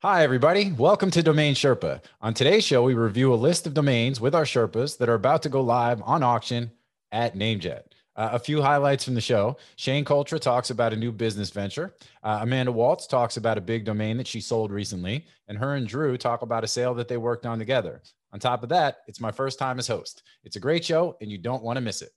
Hi, everybody. Welcome to Domain Sherpa. On today's show, we review a list of domains with our Sherpas that are about to go live on auction at NameJet. A few highlights from the show. Shane Cultra talks about a new business venture. Amanda Waltz talks about a big domain that she sold recently. And her and Drew talk about a sale that they worked on together. On top of that, it's my first time as host. It's a great show, and you don't want to miss it.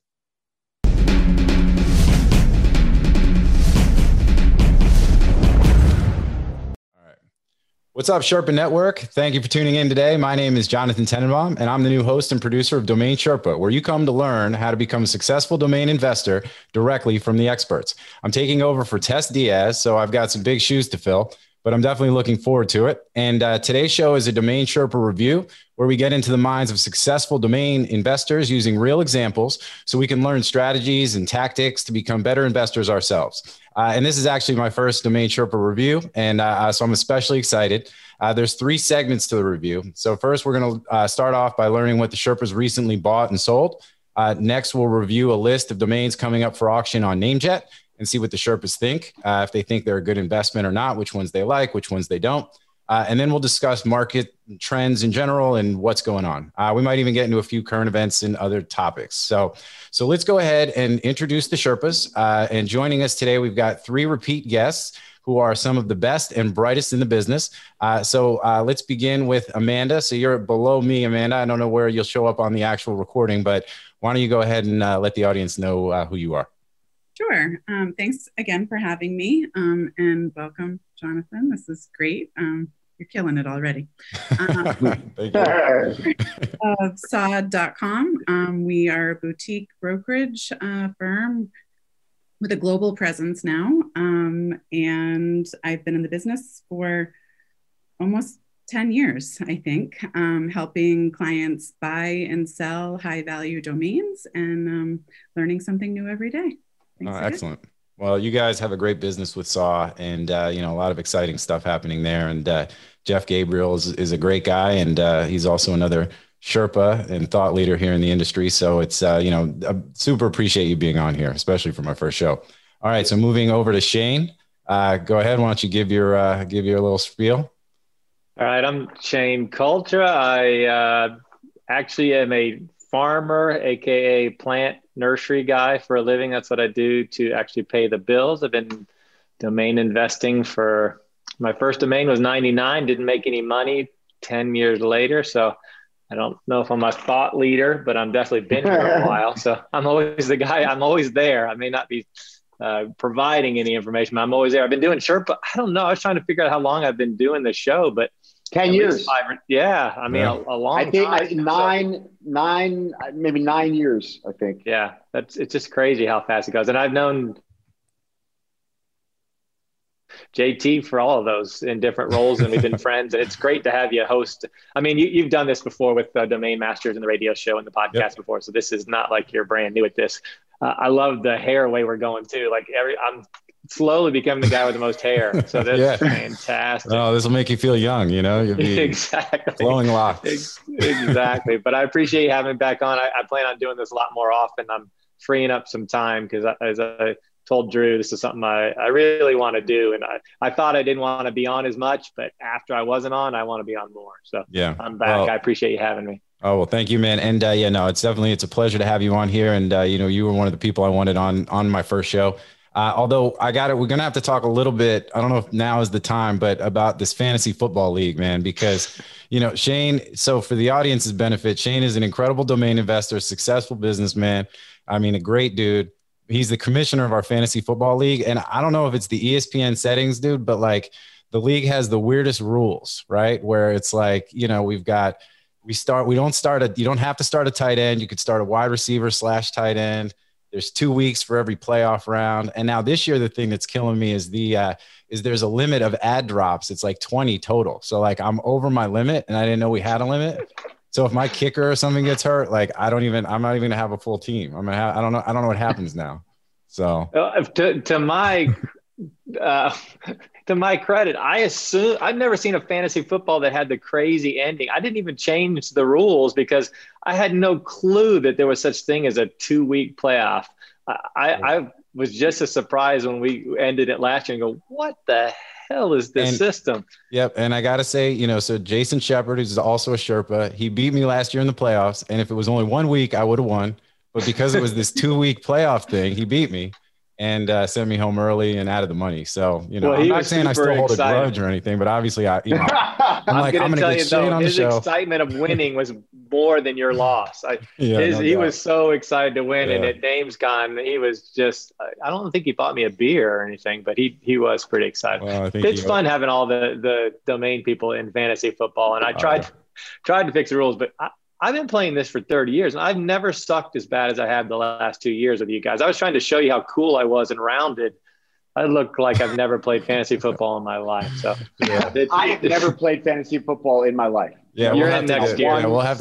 What's up, Sherpa Network? Thank you for tuning in today. My name is Jonathan Tenenbaum, and I'm the new host and producer of Domain Sherpa, where you come to learn how to become a successful domain investor directly from the experts. I'm taking over for Tess Diaz, so I've got some big shoes to fill, but I'm definitely looking forward to it. And today's show is a Domain Sherpa review, where we get into the minds of successful domain investors using real examples so we can learn strategies and tactics to become better investors ourselves. And this is actually my first Domain Sherpa review, and so I'm especially excited. There's three segments to the review. So first, we're going to start off by learning what the Sherpas recently bought and sold. Next, we'll review a list of domains coming up for auction on NameJet and see what the Sherpas think, if they think they're a good investment or not, which ones they like, which ones they don't. And then we'll discuss market trends in general and what's going on. We might even get into a few current events and other topics. So let's go ahead and introduce the Sherpas. And joining us today, we've got three repeat guests who are some of the best and brightest in the business. So let's begin with Amanda. So you're below me, Amanda. I don't know where you'll show up on the actual recording, but why don't you go ahead and let the audience know who you are? Sure. Thanks again for having me. And welcome, Jonathan. This is great. You're killing it already. Of Saad.com. We are a boutique brokerage firm with a global presence now. And I've been in the business for almost 10 years, I think, helping clients buy and sell high value domains and learning something new every day. Oh, excellent. Well, you guys have a great business with SAW, and you know, a lot of exciting stuff happening there. And Jeff Gabriel is a great guy, and he's also another Sherpa and thought leader here in the industry. So it's you know, I super appreciate you being on here, especially for my first show. All right, so moving over to Shane, go ahead. Why don't you give your little spiel? All right, I'm Shane Cultra. I actually am a farmer, aka plant nursery guy for a living. That's what I do to actually pay the bills. I've been domain investing for, my first domain was 99, didn't make any money 10 years later. So I don't know if I'm a thought leader, but I'm definitely been here a while. So I'm always the guy, I'm always there. I may not be providing any information, but I'm always there. I've been doing Sherpa, I don't know, I was trying to figure out how long I've been doing the show, but 10 years. Yeah. I mean, a long time. I think maybe 9 years, I think. Yeah. It's just crazy how fast it goes. And I've known JT for all of those in different roles, and we've been friends, and it's great to have you host. I mean, you've done this before with Domain Masters and the radio show and the podcast before. So this is not like you're brand new at this. I love the hair way we're going too. Like I'm slowly become the guy with the most hair. So that's fantastic. Oh, this will make you feel young, you know? You'll be exactly. Blowing locks. Exactly. But I appreciate you having me back on. I plan on doing this a lot more often. I'm freeing up some time because as I told Drew, this is something I really want to do. And I thought I didn't want to be on as much, but after I wasn't on, I want to be on more. So yeah, I'm back. Well, I appreciate you having me. Oh, well, thank you, man. And yeah, no, it's a pleasure to have you on here. And you know, you were one of the people I wanted on my first show. Although we're going to have to talk a little bit, I don't know if now is the time, but about this fantasy football league, man, because, you know, Shane, so for the audience's benefit, Shane is an incredible domain investor, successful businessman. I mean, a great dude. He's the commissioner of our fantasy football league. And I don't know if it's the ESPN settings, dude, but like the league has the weirdest rules, right? Where it's like, you know, you don't have to start a tight end. You could start a wide receiver / tight end. There's 2 weeks for every playoff round. And now this year, the thing that's killing me is there's a limit of ad drops. It's like 20 total. So like I'm over my limit and I didn't know we had a limit. So if my kicker or something gets hurt, like I'm not even gonna have a full team. I don't know what happens now. So to my credit, I've never seen a fantasy football that had the crazy ending. I didn't even change the rules because I had no clue that there was such thing as a 2-week playoff. I was just as surprised when we ended it last year and go, what the hell is this system? Yep. And I got to say, you know, so Jason Shepard, who's also a Sherpa, he beat me last year in the playoffs. And if it was only 1 week, I would have won. But because it was this 2 week playoff thing, he beat me and sent me home early and out of the money. So, you know, well, I'm not saying I still hold a grudge or anything, but obviously I, you know, I'm going to get shit on the show. His excitement of winning was more than your loss. He was so excited to win. Yeah. And at Gamescom, he was just, I don't think he bought me a beer or anything, but he was pretty excited. Well, it's fun having all the domain people in fantasy football. And I tried to fix the rules, but I've been playing this for 30 years and I've never sucked as bad as I have the last 2 years with you guys. I was trying to show you how cool I was and rounded. I look like I've never played fantasy football in my life. So I have never played fantasy football in my life. Yeah, we'll have to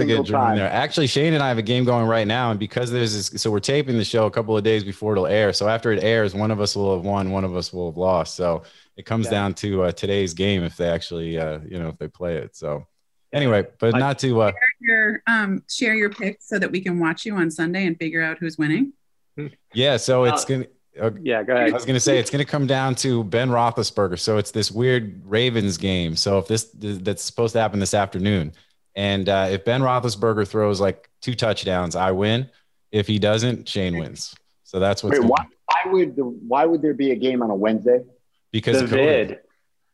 get Drew in there. Actually, Shane and I have a game going right now. And because there's this, so we're taping the show a couple of days before it'll air. So after it airs, one of us will have won, one of us will have lost. So it comes down to today's game if they actually, you know, if they play it. So anyway, but not to share your picks so that we can watch you on Sunday and figure out who's winning. Yeah, so it's gonna. Yeah, go ahead. I was gonna say it's gonna come down to Ben Roethlisberger. So it's this weird Ravens game. So if that's supposed to happen this afternoon, and if Ben Roethlisberger throws like 2 touchdowns, I win. If he doesn't, Shane wins. So that's what's. Why would there be a game on a Wednesday? Because of COVID.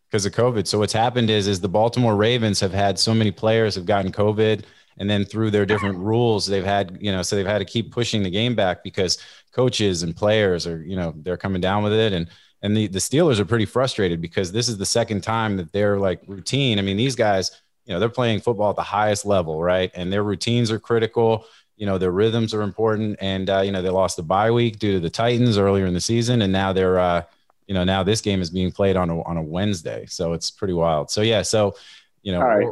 Because of COVID. So what's happened is the Baltimore Ravens have had so many players have gotten COVID, and then through their different rules, they've had, you know, so they've had to keep pushing the game back because coaches and players are, you know, they're coming down with it. And the Steelers are pretty frustrated because this is the second time that they're like routine. I mean, these guys, you know, they're playing football at the highest level, right? And their routines are critical. You know, their rhythms are important. And, you know, they lost the bye week due to the Titans earlier in the season. And now they're, you know, now this game is being played on a Wednesday. So it's pretty wild. So, yeah. So, you know, right.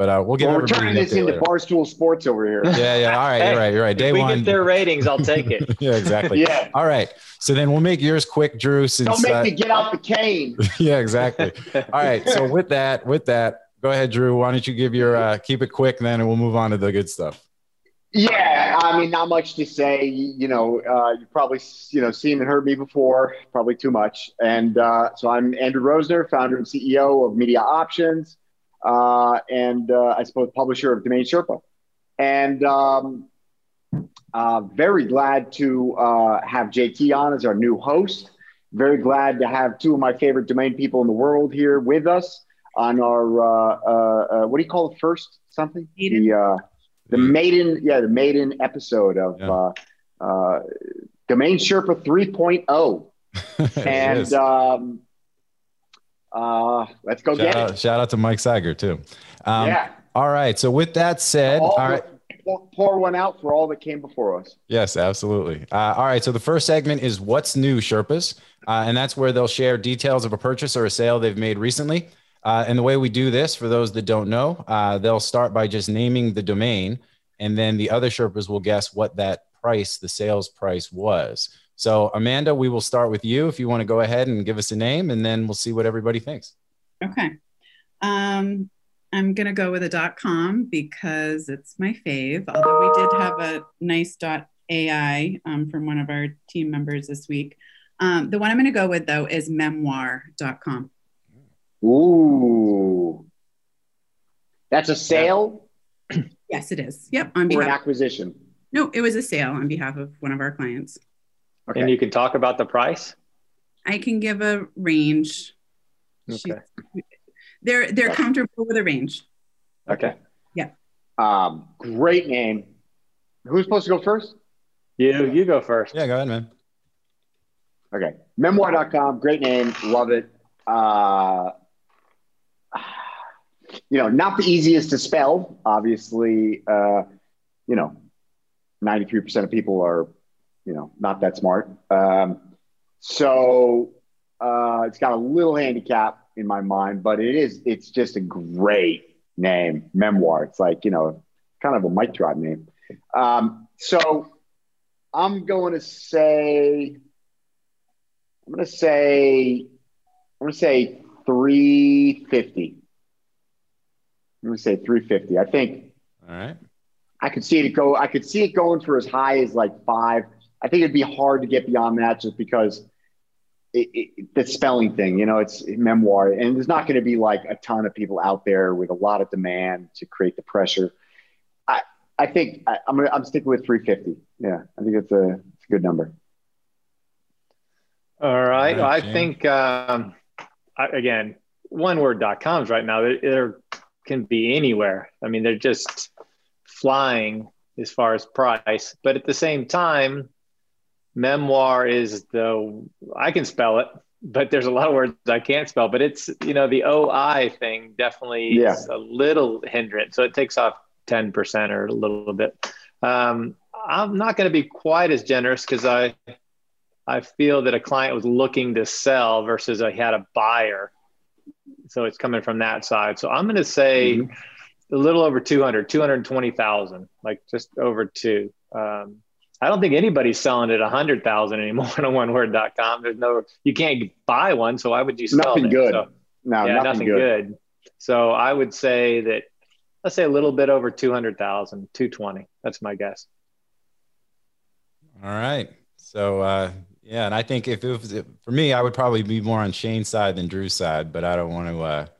We're turning this into Barstool Sports over here. Yeah. All right. Hey, you're right. Day one. If we get their ratings, I'll take it. Yeah, exactly. Yeah. All right. So then we'll make yours quick, Drew. Since, don't make me get out the cane. Yeah, exactly. All right. So with that, go ahead, Drew. Why don't you give your, keep it quick then, and we'll move on to the good stuff. Yeah, I mean, not much to say. You know, you've probably, you know, seen and heard me before, probably too much. And so I'm Andrew Rosner, founder and CEO of Media Options, and I suppose publisher of Domain Sherpa. And very glad to have JT on as our new host. Very glad to have two of my favorite domain people in the world here with us on our, what do you call it, first something? The maiden episode of Domain Sherpa 3.0. And let's go get it. Shout out to Mike Sager, too. Yeah. All right. So with that said, all right. Pour one out for all that came before us. Yes, absolutely. All right. So the first segment is What's New, Sherpas. And that's where they'll share details of a purchase or a sale they've made recently. And the way we do this, for those that don't know, they'll start by just naming the domain, and then the other Sherpas will guess what that price, the sales price, was. So, Amanda, we will start with you if you want to go ahead and give us a name, and then we'll see what everybody thinks. Okay. I'm going to go with a .com because it's my fave, although we did have a nice .ai from one of our team members this week. The one I'm going to go with, though, is memoir.com. Ooh, that's a sale? Yes, it is. Yep. On behalf or an acquisition? No, it was a sale on behalf of one of our clients. Okay. And you can talk about the price? I can give a range. Okay. They're comfortable with a range. Okay. Yeah. Great name. Who's supposed to go first? You go first. Yeah, go ahead, man. Okay. Memoir.com, great name. Love it. You know, not the easiest to spell, obviously. You know, 93% of people are, you know, not that smart. So it's got a little handicap in my mind, but it's just a great name, Memoir. It's like, you know, kind of a mic drop name. So I'm going to say 350. I'm going to say 350. I think. All right. I could see it going for as high as like 5. I think it'd be hard to get beyond that just because the spelling thing, you know, it's memoir, and there's not going to be like a ton of people out there with a lot of demand to create the pressure. I think I'm sticking with 350. Yeah, I think it's a good number. All right. Okay. I think, again, oneword.coms right now, they can be anywhere. I mean, they're just flying as far as price, but at the same time, memoir is I can spell it, but there's a lot of words I can't spell, but it's, you know, the OI thing definitely is a little hindrance. So it takes off 10% or a little bit. I'm not going to be quite as generous because I feel that a client was looking to sell versus I had a buyer. So it's coming from that side. So I'm going to say a little over 220,000, like just over two. I don't think anybody's selling at 100,000 anymore on oneword.com. There's no, you can't buy one. So why would you sell it? Good. So, no, yeah, nothing good. So I would say that, let's say a little bit over 200,000, 220. That's my guess. All right. So, yeah. And I think if it was for me, I would probably be more on Shane's side than Drew's side, but I don't want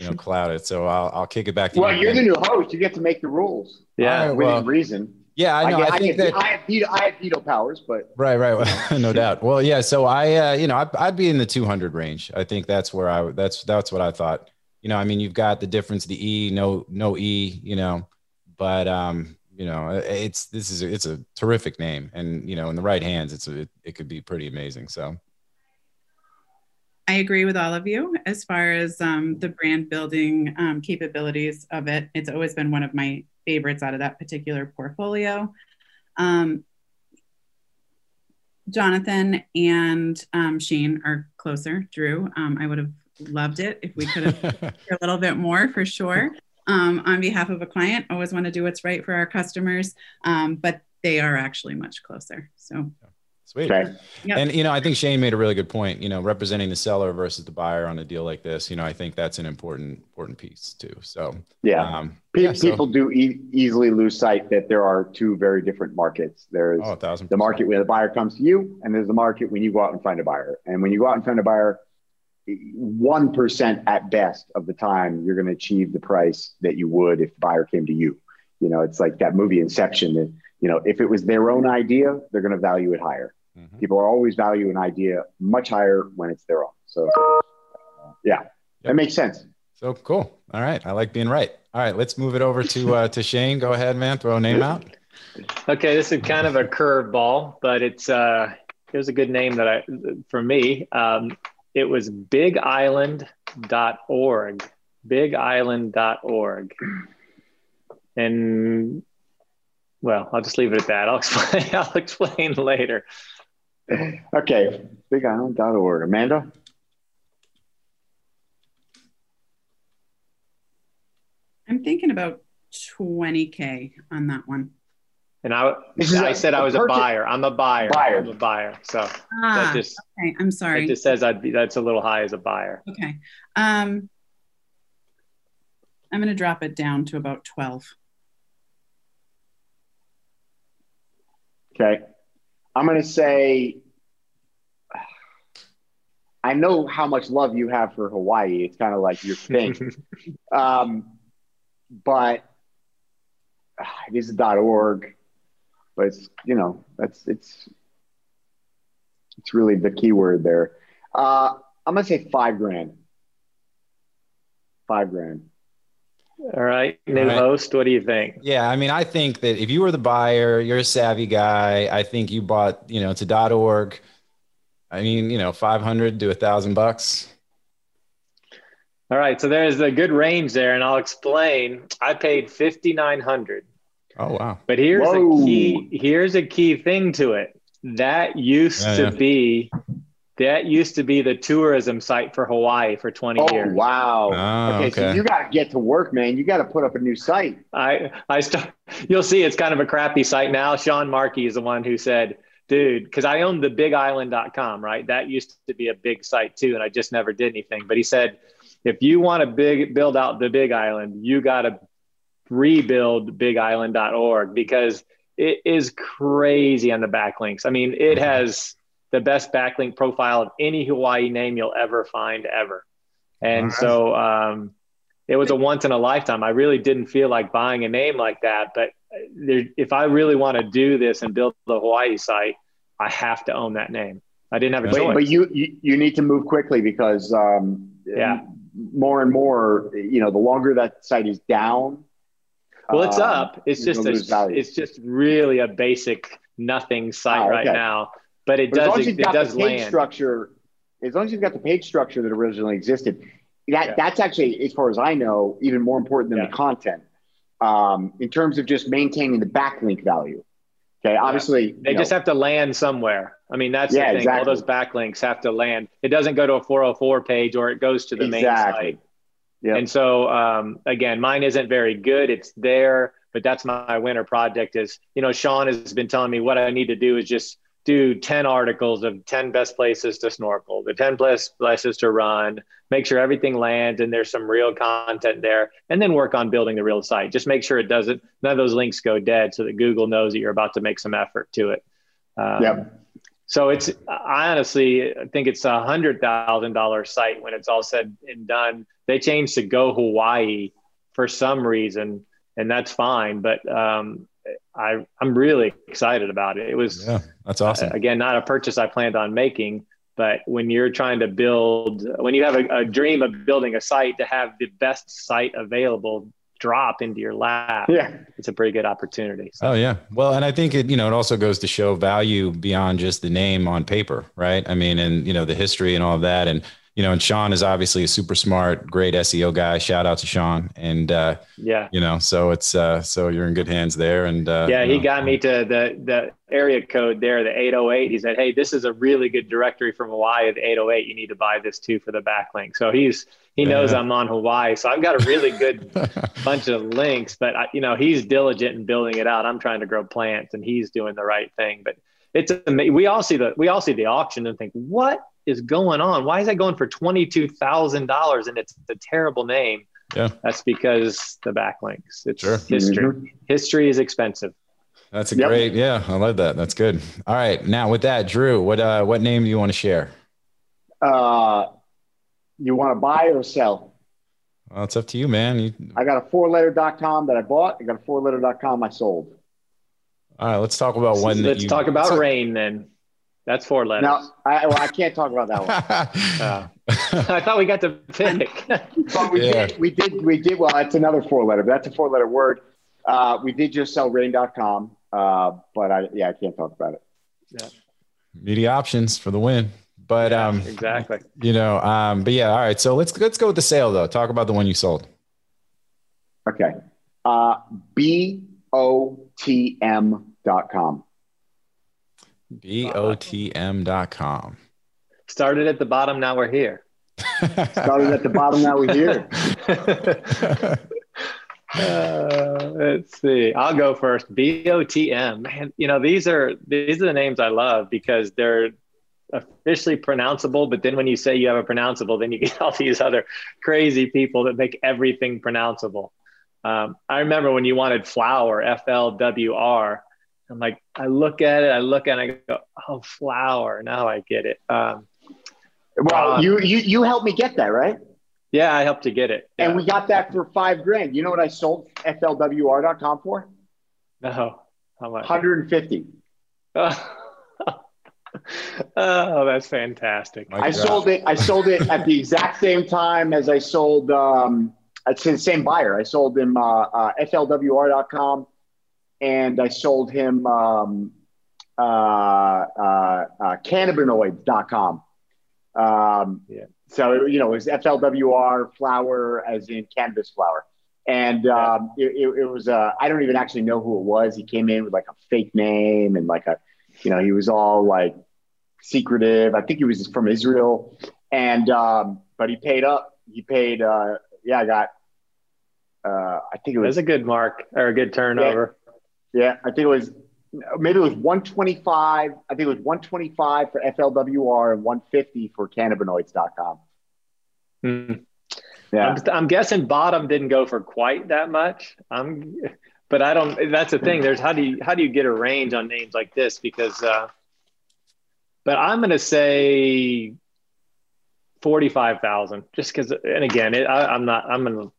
to, cloud it. So I'll kick it back to you. Well, you're the new host. You get to make the rules. Yeah. Right, within reason. Yeah, I know. I think I have veto powers, but right, no doubt. Well, yeah. So I'd be in the 200 range. I think that's where that's what I thought. You know, I mean, you've got the difference, the E, no E. You know, but you know, it's a terrific name, and you know, in the right hands, it could be pretty amazing. So, I agree with all of you as far as the brand building capabilities of it. It's always been one of my favorites out of that particular portfolio. Jonathan and Shane are closer. Drew, I would have loved it if we could have a little bit more for sure. On behalf of a client, always want to do what's right for our customers, but they are actually much closer. So sweet. Okay. Yep. And, you know, I think Shane made a really good point, you know, representing the seller versus the buyer on a deal like this. You know, I think that's an important piece too. So, yeah, people do easily lose sight that there are two very different markets. There's the market where the buyer comes to you, and there's the market when you go out and find a buyer. And when you go out and find a buyer, 1% at best of the time, you're going to achieve the price that you would if the buyer came to you. You know, it's like that movie Inception that, you know, if it was their own idea, they're going to value it higher. People always value an idea much higher when it's their own. So, that makes sense. So cool. All right. I like being right. All right. Let's move it over to Shane. Go ahead, man. Throw a name out. Okay. This is kind of a curveball, but it was a good name for me. It was bigisland.org, bigisland.org. And well, I'll just leave it at that. I'll explain later. Okay. Bigisland.org. Amanda? I'm thinking about 20K on that one. And I said I was a buyer. I'm a buyer. I'm a buyer. So that just, okay. I'm sorry. It just says that's a little high as a buyer. Okay. I'm going to drop it down to about 12. Okay. I'm going to say, I know how much love you have for Hawaii. It's kind of like your thing. But it is .org, but it's, you know, it's really the keyword there. I'm going to say $5,000. All right. New host, what do you think? Yeah. I mean, I think that if you were the buyer, you're a savvy guy. I think you bought, you know, it's a .org. I mean, you know, 500 to $1,000. All right. So there's a good range there, and I'll explain. I paid $5,900. Oh, wow. But here's a key thing to it. That used to be the tourism site for Hawaii for 20 years. Wow. Okay, so you got to get to work, man. You got to put up a new site. You'll see it's kind of a crappy site now. Sean Markey is the one who said, dude, because I owned the bigisland.com, right? That used to be a big site too, and I just never did anything. But he said, if you want to build out the Big Island, you got to rebuild bigisland.org because it is crazy on the backlinks. I mean, it has the best backlink profile of any Hawaii name you'll ever find ever. And so it was a once in a lifetime. I really didn't feel like buying a name like that, but there, if I really want to do this and build the Hawaii site, I have to own that name. I didn't have a choice. But you need to move quickly because more and more, you know, the longer that site is down. Well, it's up. It's just it's just really a basic nothing site right now. But it does land. Structure, as long as you've got the page structure that originally existed, that's actually, as far as I know, even more important than the content. In terms of just maintaining the backlink value. Okay. Obviously they just have to land somewhere. I mean, that's the thing. Exactly. All those backlinks have to land. It doesn't go to a 404 page or it goes to the main site. Yep. And so, again, mine isn't very good. It's there, but that's my winter project is, you know, Sean has been telling me what I need to do is just do 10 articles of 10 best places to snorkel, the 10 best places to run, make sure everything lands and there's some real content there, and then work on building the real site. Just make sure it doesn't, none of those links go dead so that Google knows that you're about to make some effort to it. So it's, I honestly think it's $100,000 site when it's all said and done. They changed to Go Hawaii for some reason, and that's fine. But I'm really excited about it. It was that's awesome. Again, not a purchase I planned on making, but when you're trying to build, when you have a dream of building a site to have the best site available drop into your lap, it's a pretty good opportunity. So. Oh yeah. Well, and I think it, you know, it also goes to show value beyond just the name on paper, right? I mean, and you know, the history and all of that. And, you know, and Sean is obviously a super smart, great SEO guy. Shout out to Sean. And, you know, so it's, so you're in good hands there. And, he got me to the area code there, the 808. He said, hey, this is a really good directory from Hawaii, the 808. You need to buy this too for the backlink. So he knows I'm on Hawaii. So I've got a really good bunch of links, but you know, he's diligent in building it out. I'm trying to grow plants and he's doing the right thing, but it's, we all see the auction and think, what is going on? Why is that going for $22,000 and it's a terrible name? Yeah, that's because the backlinks. It's history. Mm-hmm. History is expensive. That's a great. Yeah, I love that. That's good. All right, now with that, Drew, what name do you want to share? You want to buy or sell? Well, it's up to you, man. I got a 4letter.com that I bought. I got a 4letter.com I sold. All right, let's talk about one. Let's talk about rain then. That's 4 letters. No, I can't talk about that one. I thought we got to pick. But we did. Well, that's another 4 letter, but that's a 4 letter word. We did just sell rain.com. But I can't talk about it. Yeah. Media Options for the win, but, exactly. You know, but yeah. All right. So let's go with the sale though. Talk about the one you sold. Okay. BOTM.com. BOTM.com. Started at the bottom, now we're here. Started at the bottom, now we're here. Let's see. I'll go first. BOTM. Man, you know, these are the names I love because they're officially pronounceable, but then when you say you have a pronounceable, then you get all these other crazy people that make everything pronounceable. I remember when you wanted flower, FLWR. I'm like, I look at it, I go, oh, flower. Now I get it. You helped me get that, right? Yeah, I helped to get it. Yeah. And we got that for $5,000. You know what I sold FLWR.com for? No. How much? 150. Oh, that's fantastic. I sold it at the exact same time as I sold, it's the same buyer. I sold him FLWR.com. And I sold him cannabinoids.com. So, you know, it was FLWR flower as in cannabis flower. And it was, I don't even actually know who it was. He came in with like a fake name and like a, you know, he was all like secretive. I think he was from Israel. And, but he paid up. He paid, I got, I think it was a good mark or a good turnover. Yeah, I think it was maybe it was 125. I think it was 125 for FLWR and 150 for cannabinoids.com. Mm. Yeah, I'm guessing bottom didn't go for quite that much. But I don't. That's the thing. There's how do you get a range on names like this because but I'm going to say 45,000 just because, and again, I'm not lying.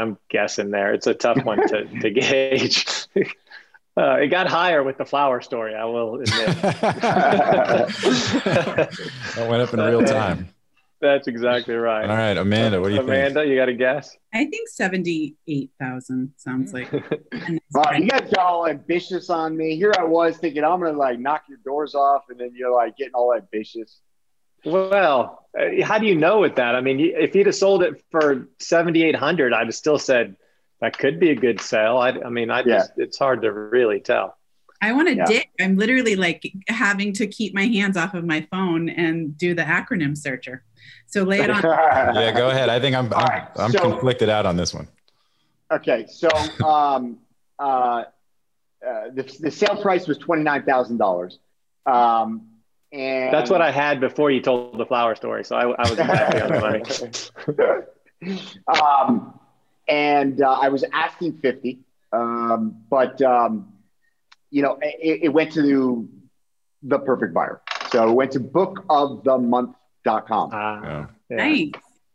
I'm guessing there. It's a tough one to gauge. It got higher with the flower story, I will admit. That went up in real time. That's exactly right. All right, Amanda, what do you think? Amanda, you got a guess? I think 78,000 sounds like. You guys got all ambitious on me. Here I was thinking I'm going to like knock your doors off, and then you're like getting all ambitious. Well, how do you know with that? I mean, if you'd have sold it for 7,800, I'd have still said that could be a good sale. It's hard to really tell. I want to dig. I'm literally like having to keep my hands off of my phone and do the acronym searcher. So lay it on. Yeah, go ahead. I think I'm conflicted out on this one. Okay. So the sale price was $29,000. And that's what I had before you told the flower story. So I was exactly on the money. And I was asking 50, it went to the perfect buyer. So it went to bookofthemonth.com. Nice.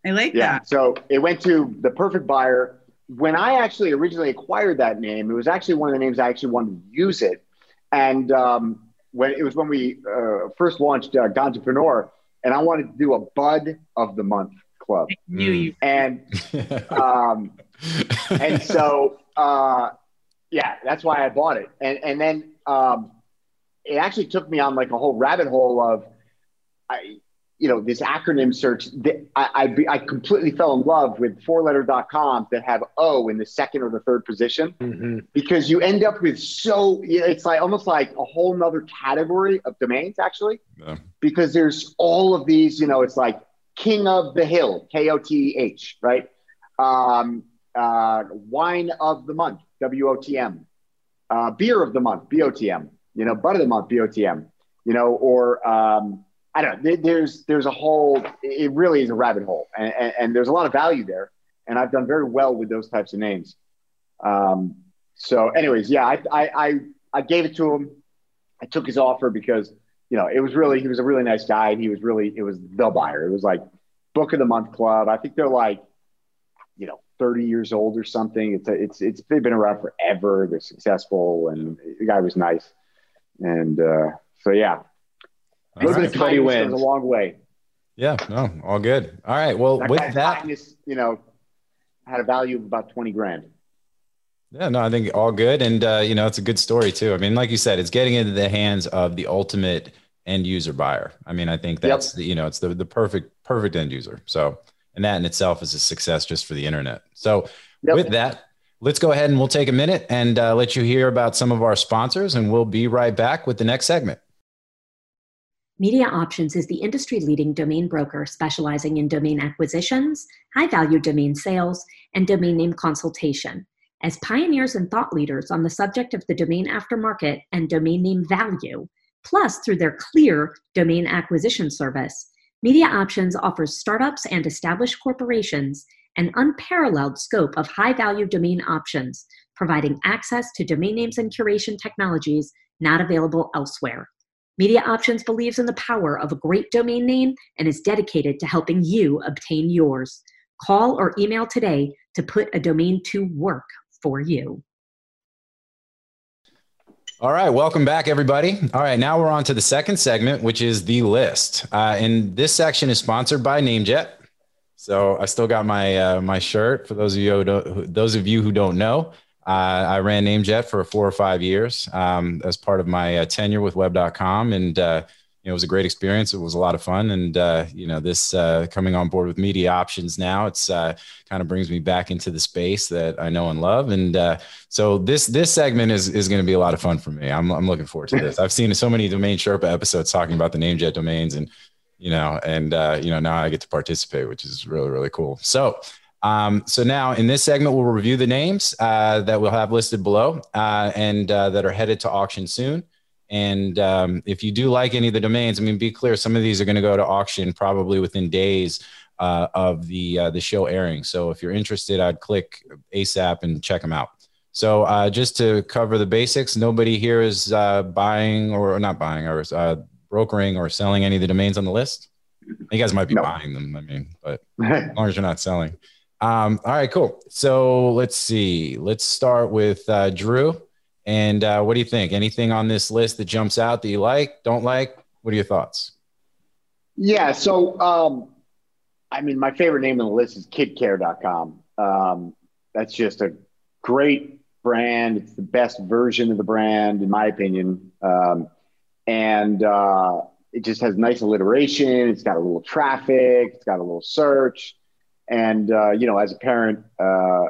I like that. So it went to the perfect buyer. When I actually originally acquired that name, it was actually one of the names I actually wanted to use it. And when we first launched GoEntrepreneur, and I wanted to do a Bud of the Month club. That's why I bought it. And then it actually took me on like a whole rabbit hole of, this acronym search. I completely fell in love with 4letter.com that have O in the second or the third position, because you end up with it's like almost like a whole nother category of domains actually, because there's all of these, it's like King of the Hill, KOTH, right? Wine of the Month, WOTM, Beer of the Month, BOTM, Butt of the Month, BOTM, or I don't know, there's a whole, it really is a rabbit hole, and there's a lot of value there, and I've done very well with those types of names. So anyways, I gave it to him. I took his offer because, he was a really nice guy, and it was the buyer. It was like Book of the Month club. I think they're like, 30 years old or something. They've been around forever. They're successful, and the guy was nice. And everybody wins a long way. Yeah, no, all good. All right. Well, that with that, kindness, had a value of about 20 grand. Yeah, no, I think all good. And, it's a good story too. I mean, like you said, it's getting into the hands of the ultimate end user buyer. I mean, I think that's, it's the perfect end user. So, and that in itself is a success just for the internet. So with that, let's go ahead and we'll take a minute and let you hear about some of our sponsors, and we'll be right back with the next segment. Media Options is the industry-leading domain broker specializing in domain acquisitions, high-value domain sales, and domain name consultation. As pioneers and thought leaders on the subject of the domain aftermarket and domain name value, plus through their clear domain acquisition service, Media Options offers startups and established corporations an unparalleled scope of high-value domain options, providing access to domain names and curation technologies not available elsewhere. Media Options believes in the power of a great domain name and is dedicated to helping you obtain yours. Call or email today to put a domain to work for you. All right. Welcome back, everybody. All right. Now we're on to the second segment, which is the list. And this section is sponsored by NameJet. So I still got my shirt. For those of you who don't know, I ran NameJet for 4 or 5 years as part of my tenure with web.com. And, it was a great experience. It was a lot of fun. And, this coming on board with Media Options now, it's kind of brings me back into the space that I know and love. And so this segment is going to be a lot of fun for me. I'm looking forward to this. I've seen so many Domain Sherpa episodes talking about the NameJet domains and now I get to participate, which is really, really cool. So now in this segment, we'll review the names that we'll have listed below and that are headed to auction soon. And if you do like any of the domains, I mean, be clear, some of these are going to go to auction probably within days of the show airing. So if you're interested, I'd click ASAP and check them out. So just to cover the basics, nobody here is buying or not buying or brokering or selling any of the domains on the list? You guys might be buying them, I mean, but as long as you're not selling. All right, cool. So let's see. Let's start with Drew. And what do you think? Anything on this list that jumps out that you like, don't like? What are your thoughts? Yeah, so, I mean, my favorite name on the list is KidCare.com. That's just a great brand. It's the best version of the brand, in my opinion. And it just has nice alliteration. It's got a little traffic. It's got a little search. And, you know, as a parent, I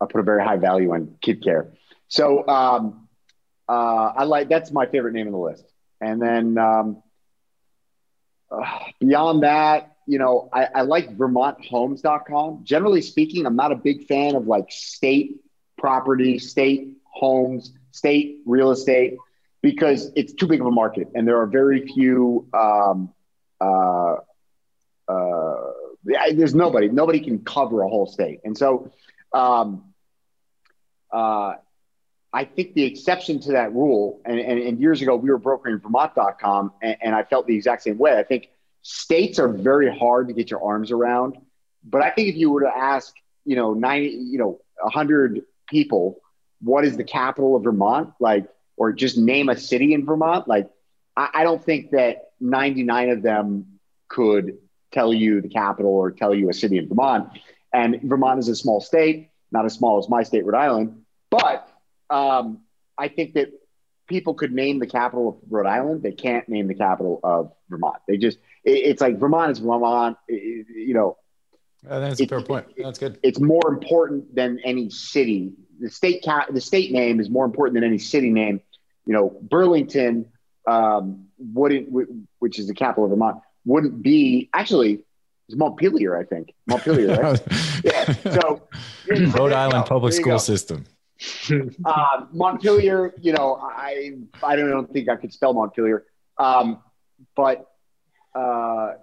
put a very high value on kid care. So I like, that's my favorite name on the list. And then beyond that, you know, I like VermontHomes.com. Generally speaking, I'm not a big fan of like state property, state homes, state real estate, because it's too big of a market and there are very few, there's nobody can cover a whole state. And so I think the exception to that rule, and years ago we were brokering Vermont.com and I felt the exact same way. I think states are very hard to get your arms around, but I think if you were to ask, 100 people, what is the capital of Vermont? Like, or just name a city in Vermont. Like, I don't think that 99 of them could tell you the capital or tell you a city in Vermont. And Vermont is a small state, not as small as my state, Rhode Island. But I think that people could name the capital of Rhode Island. They can't name the capital of Vermont. They just, it's like Vermont is Vermont, That's a fair point. That's good. It's more important than any city. The state name is more important than any city name. You know, Burlington, which is the capital of Vermont, wouldn't be actually. It's Montpelier, I think. Montpelier, right? Yeah. So, Rhode Island public school system. Montpelier, I don't think I could spell Montpelier, but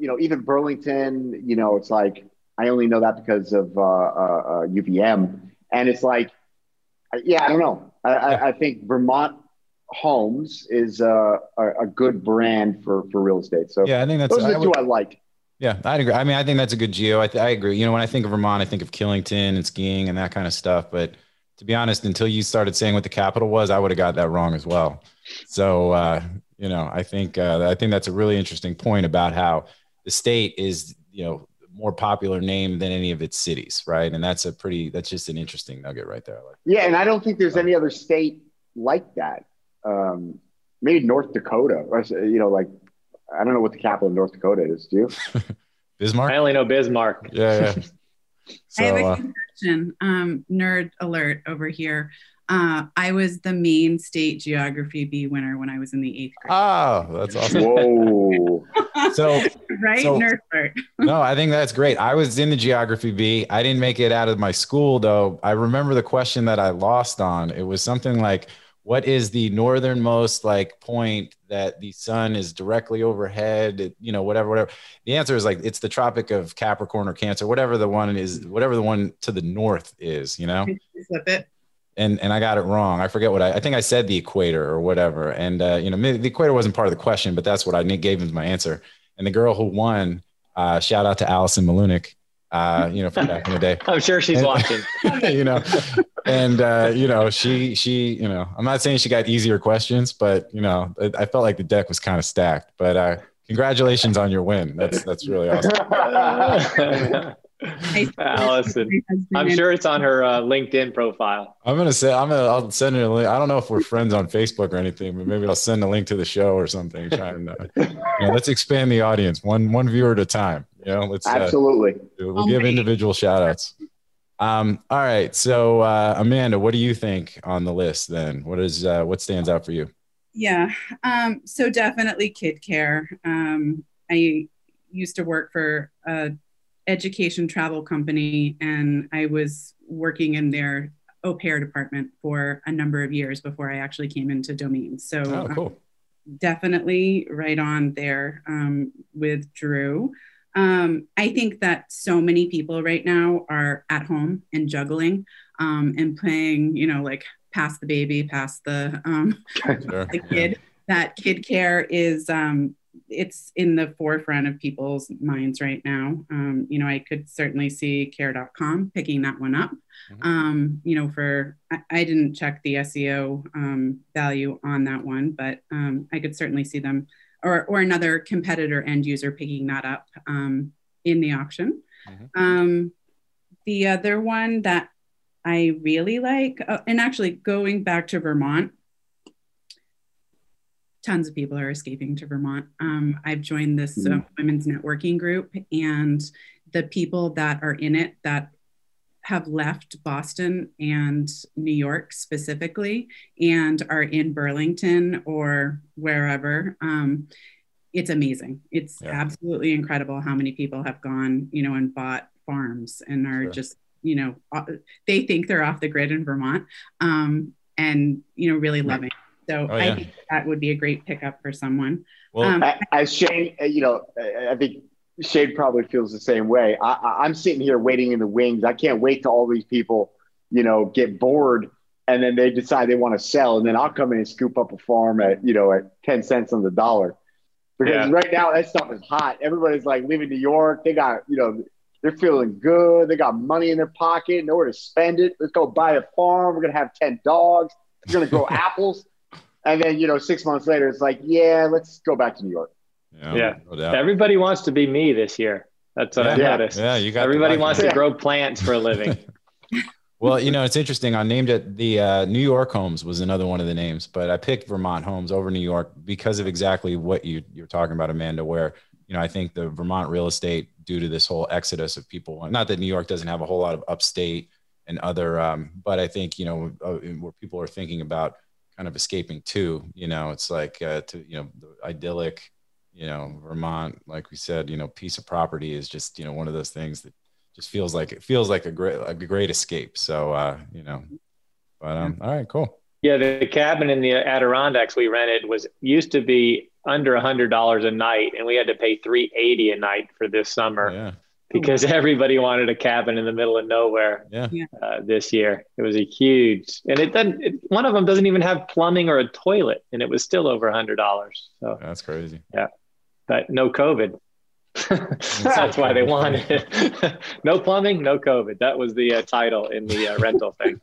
even Burlington, it's like I only know that because of UVM, and it's like, yeah, I don't know. I think Vermont Homes is a good brand for real estate. So yeah, I think that's those are the two I like. Yeah, I'd agree. I mean, I think that's a good geo. I agree. When I think of Vermont, I think of Killington and skiing and that kind of stuff. But to be honest, until you started saying what the capital was, I would have got that wrong as well. So, I think that's a really interesting point about how the state is, more popular name than any of its cities. Right. And that's just an interesting nugget right there. Yeah. And I don't think there's any other state like that. Maybe North Dakota, or, I don't know what the capital of North Dakota is. Do you? Bismarck? I only know Bismarck. Yeah. So, I have a confession. Nerd alert over here. I was the Maine State Geography B winner when I was in the 8th grade. Oh, that's awesome. Whoa. Nerd alert. No, I think that's great. I was in the Geography B. I didn't make it out of my school, though. I remember the question that I lost on. It was something like, what is the northernmost point that the sun is directly overhead, whatever. The answer is it's the Tropic of Capricorn or Cancer, whatever the one to the north is, And I got it wrong. I forget what I think I said the equator or whatever. And, the equator wasn't part of the question, but that's what I gave him my answer. And the girl who won, shout out to Allison Malunik, from back in the day. I'm sure she's watching. She I'm not saying she got easier questions, but I felt like the deck was kind of stacked. But congratulations on your win. That's really awesome. Allison, I'm sure it's on her LinkedIn profile. I'll send her a link. I don't know if we're friends on Facebook or anything, but maybe I'll send a link to the show or something. Let's expand the audience, one viewer at a time. Let's absolutely. We'll give individual shout outs. All right. So, Amanda, what do you think on the list then? What stands out for you? Yeah. So definitely kid care. I used to work for an education travel company and I was working in their au pair department for a number of years before I actually came into Domain. So cool. Definitely right on there, with Drew. I think that so many people right now are at home and juggling, and playing, pass the baby, pass the kid. that kid care is, it's in the forefront of people's minds right now. You know, I could certainly see care.com picking that one up. Mm-hmm. You know, for, I didn't check the SEO value on that one, but I could certainly see them or another competitor end user picking that up in the auction. Mm-hmm. The other one that I really like, and actually going back to Vermont, tons of people are escaping to Vermont. I've joined this women's networking group, and the people that are in it that have left Boston and New York specifically and are in Burlington or wherever, it's amazing. It's absolutely incredible how many people have gone, you know, and bought farms and are just, you know, they think they're off the grid in Vermont, and, you know, really loving. So I think that would be a great pickup for someone. Well, as Shane, you know, I think Shane probably feels the same way. I'm sitting here waiting in the wings. I can't wait till all these people, you know, get bored and then they decide they want to sell. And then I'll come in and scoop up a farm at, you know, at 10 cents on the dollar. Because right now that stuff is hot. Everybody's like leaving New York. They got, you know, they're feeling good. They got money in their pocket, nowhere to spend it. Let's go buy a farm. We're going to have 10 dogs. We're going to grow apples. And then, you know, 6 months later, it's like, yeah, let's go back to New York. Yeah. No doubt. Everybody wants to be me this year. That's what I noticed. Yeah, you got everybody wants to grow plants for a living. Well, you know, it's interesting. I named it the New York Homes was another one of the names, but I picked Vermont Homes over New York because of exactly what you're talking about, Amanda, where, you know, I think the Vermont real estate due to this whole exodus of people, not that New York doesn't have a whole lot of upstate and other, but I think, you know, where people are thinking about kind of escaping too, you know, it's like, you know, the idyllic, you know, Vermont, like we said, you know, piece of property is just, you know, one of those things that just feels like, it feels like a great escape. So, you know, but, all right, cool. Yeah. The cabin in the Adirondacks we rented used to be under $100 a night. And we had to pay $380 a night for this summer because everybody wanted a cabin in the middle of nowhere this year. It was a huge, and one of them doesn't even have plumbing or a toilet, and it was still over $100. So that's crazy. Yeah. But no COVID. That's why they wanted it. No plumbing, no COVID. That was the title in the rental thing.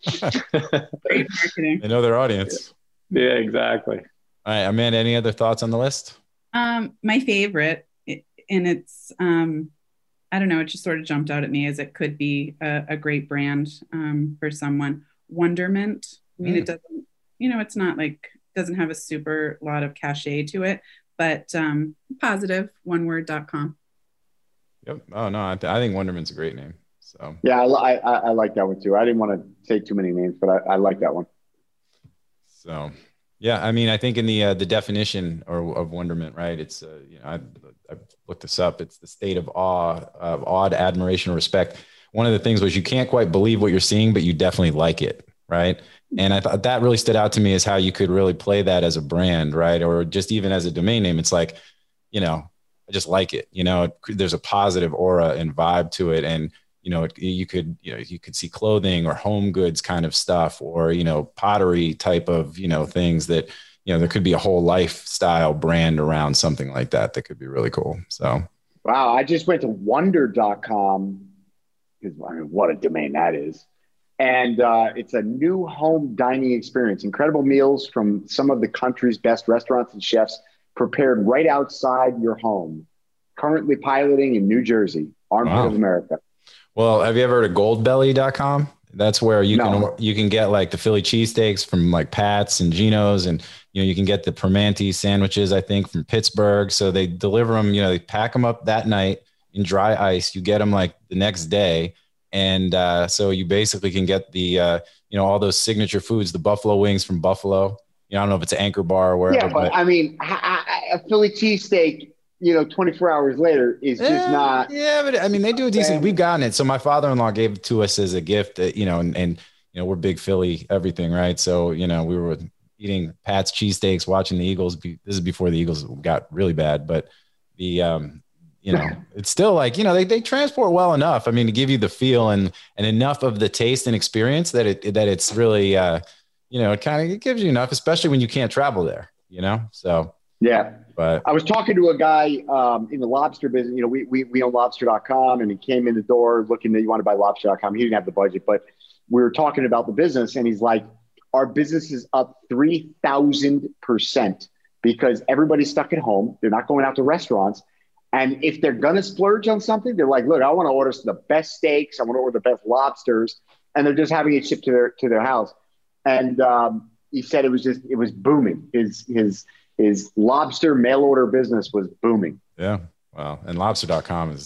Great marketing. They know their audience. Yeah, exactly. All right, Amanda, any other thoughts on the list? My favorite, and it's, I don't know, it just sort of jumped out at me as it could be a great brand for someone. Wonderment. I mean, it doesn't, you know, it's not like, doesn't have a super lot of cachet to it, but positiveoneword.com. Yep. Oh, no, I think Wonderment's a great name. So yeah, I like that one too. I didn't want to say too many names, but I like that one. So yeah, I mean, I think in the definition of wonderment, right? It's, you know, I looked this up. It's the state of awe, of awed admiration, respect. One of the things was you can't quite believe what you're seeing, but you definitely like it, right? And I thought that really stood out to me is how you could really play that as a brand, right? Or just even as a domain name, it's like, you know, I just like it. You know, there's a positive aura and vibe to it, and you know, you could see clothing or home goods kind of stuff, or, you know, pottery type of, you know, things that, you know, there could be a whole lifestyle brand around something like that. That could be really cool. So, wow. I just went to wonder.com because I mean, what a domain that is. And it's a new home dining experience, incredible meals from some of the country's best restaurants and chefs prepared right outside your home. Currently piloting in New Jersey, armpit of America. Well, have you ever heard of goldbelly.com? That's where you can get like the Philly cheesesteaks from like Pat's and Geno's, and, you know, you can get the Permanente sandwiches, I think, from Pittsburgh. So they deliver them, you know, they pack them up that night in dry ice. You get them like the next day. And so you basically can get the, you know, all those signature foods, the buffalo wings from Buffalo. You know, I don't know if it's Anchor Bar or wherever. Yeah, but I mean, a Philly cheesesteak, you know, 24 hours later is just not. Yeah, but I mean, they do a decent, we've gotten it. So my father-in-law gave it to us as a gift, you know, and, you know, we're big Philly everything, right? So, you know, we were eating Pat's cheesesteaks, watching the Eagles. This is before the Eagles got really bad, but the, you know, it's still like, you know, they transport well enough. I mean, to give you the feel and enough of the taste and experience that it's really, you know, it kind of, it gives you enough, especially when you can't travel there. you know? So, yeah. But I was talking to a guy in the lobster business. You know, we own lobster.com, and he came in the door looking that you want to buy lobster.com. He didn't have the budget, but we were talking about the business, and he's like, our business is up 3,000% because everybody's stuck at home. They're not going out to restaurants. And if they're going to splurge on something, they're like, look, I want to order the best steaks. I want to order the best lobsters. And they're just having it shipped to their house. And he said it was booming. His lobster mail order business was booming. Yeah. Wow. And lobster.com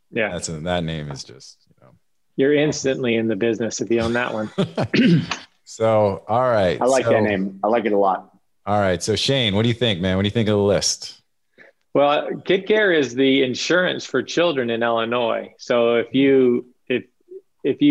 that name is just, you know, you're instantly in the business if you own that one. So, all right. I like that name. I like it a lot. All right. So Shane, what do you think, man? What do you think of the list? Well, KidCare is the insurance for children in Illinois. So if you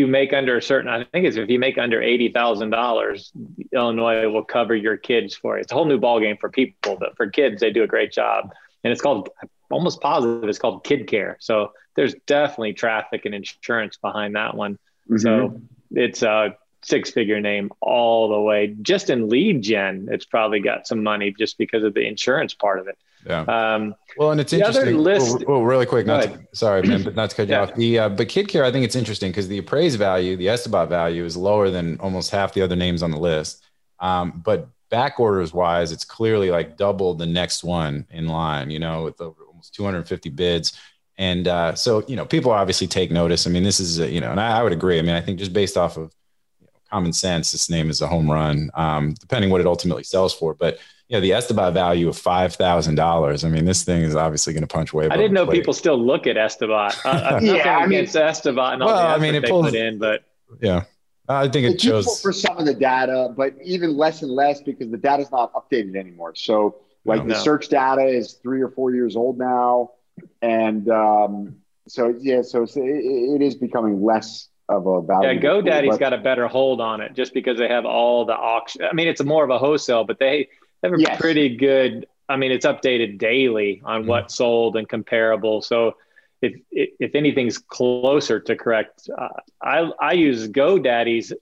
make under a certain, I think it's if you make under $80,000, Illinois will cover your kids for it. It's a whole new ballgame for people, but for kids, they do a great job. And it's called, I'm almost positive, it's called KidCare. So there's definitely traffic and insurance behind that one. Mm-hmm. So it's a 6-figure name all the way. Just in lead gen, it's probably got some money just because of the insurance part of it. Yeah. Well, and it's interesting. Really quick. Not to cut you off. But KidCare, I think it's interesting because the appraised value, the Estabot value, is lower than almost half the other names on the list. But back orders wise, it's clearly like double the next one in line. You know, with over almost 250 bids, and so you know, people obviously take notice. I mean, this is and I would agree. I mean, I think just based off of common sense, this name is a home run. Depending what it ultimately sells for, but. Yeah, the Estabot value of $5,000. I mean, this thing is obviously going to punch way above. I didn't know people still look at Estabot. Against Estabot and all it pulls in, but yeah, I think it's useful for some of the data, but even less and less because the data is not updated anymore. So, the search data is 3 or 4 years old now, and it is becoming less of a value. Yeah, GoDaddy's got a better hold on it just because they have all the auction. I mean, it's more of a wholesale, but they have a pretty good, I mean, it's updated daily on what sold and comparable. So if anything's closer to correct, I use GoDaddy's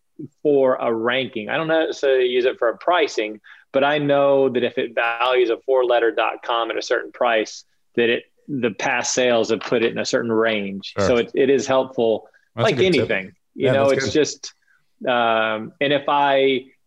for a ranking. I don't necessarily use it for a pricing, but I know that if it values a 4-letter.com at a certain price, that the past sales have put it in a certain range. Sure. So it is helpful. That's like anything, it's good. Just, and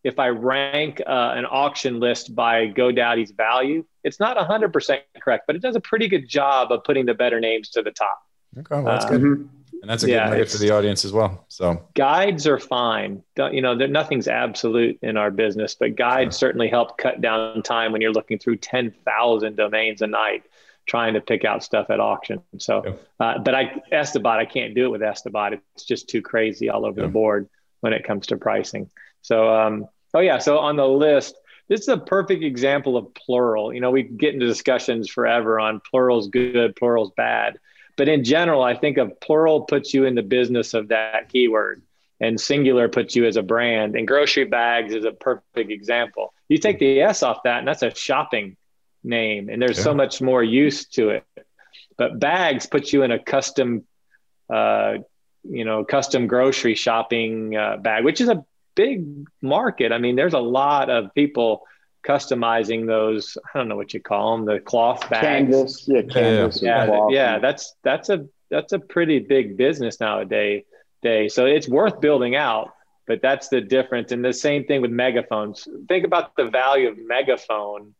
if I rank an auction list by GoDaddy's value, it's not 100% correct, but it does a pretty good job of putting the better names to the top. Okay, well, that's good. And that's a good way for the audience as well. So guides are fine. Nothing's absolute in our business, but guides certainly help cut down time when you're looking through 10,000 domains a night trying to pick out stuff at auction. So, but Estabot, I can't do it with Estabot. It's just too crazy all over the board when it comes to pricing. So, so on the list, this is a perfect example of plural. You know, we get into discussions forever on plural's good, plural's bad. But in general, I think of plural puts you in the business of that keyword, and singular puts you as a brand. And grocery bags is a perfect example. You take the S off that, and that's a shopping name, and there's so much more use to it. But bags puts you in a custom, custom grocery shopping bag, which is a big market. I mean, there's a lot of people customizing those. I don't know what you call them, the cloth bags. Canvas. Yeah. That's a pretty big business nowadays. So it's worth building out, but that's the difference. And the same thing with megaphones. Think about the value of megaphone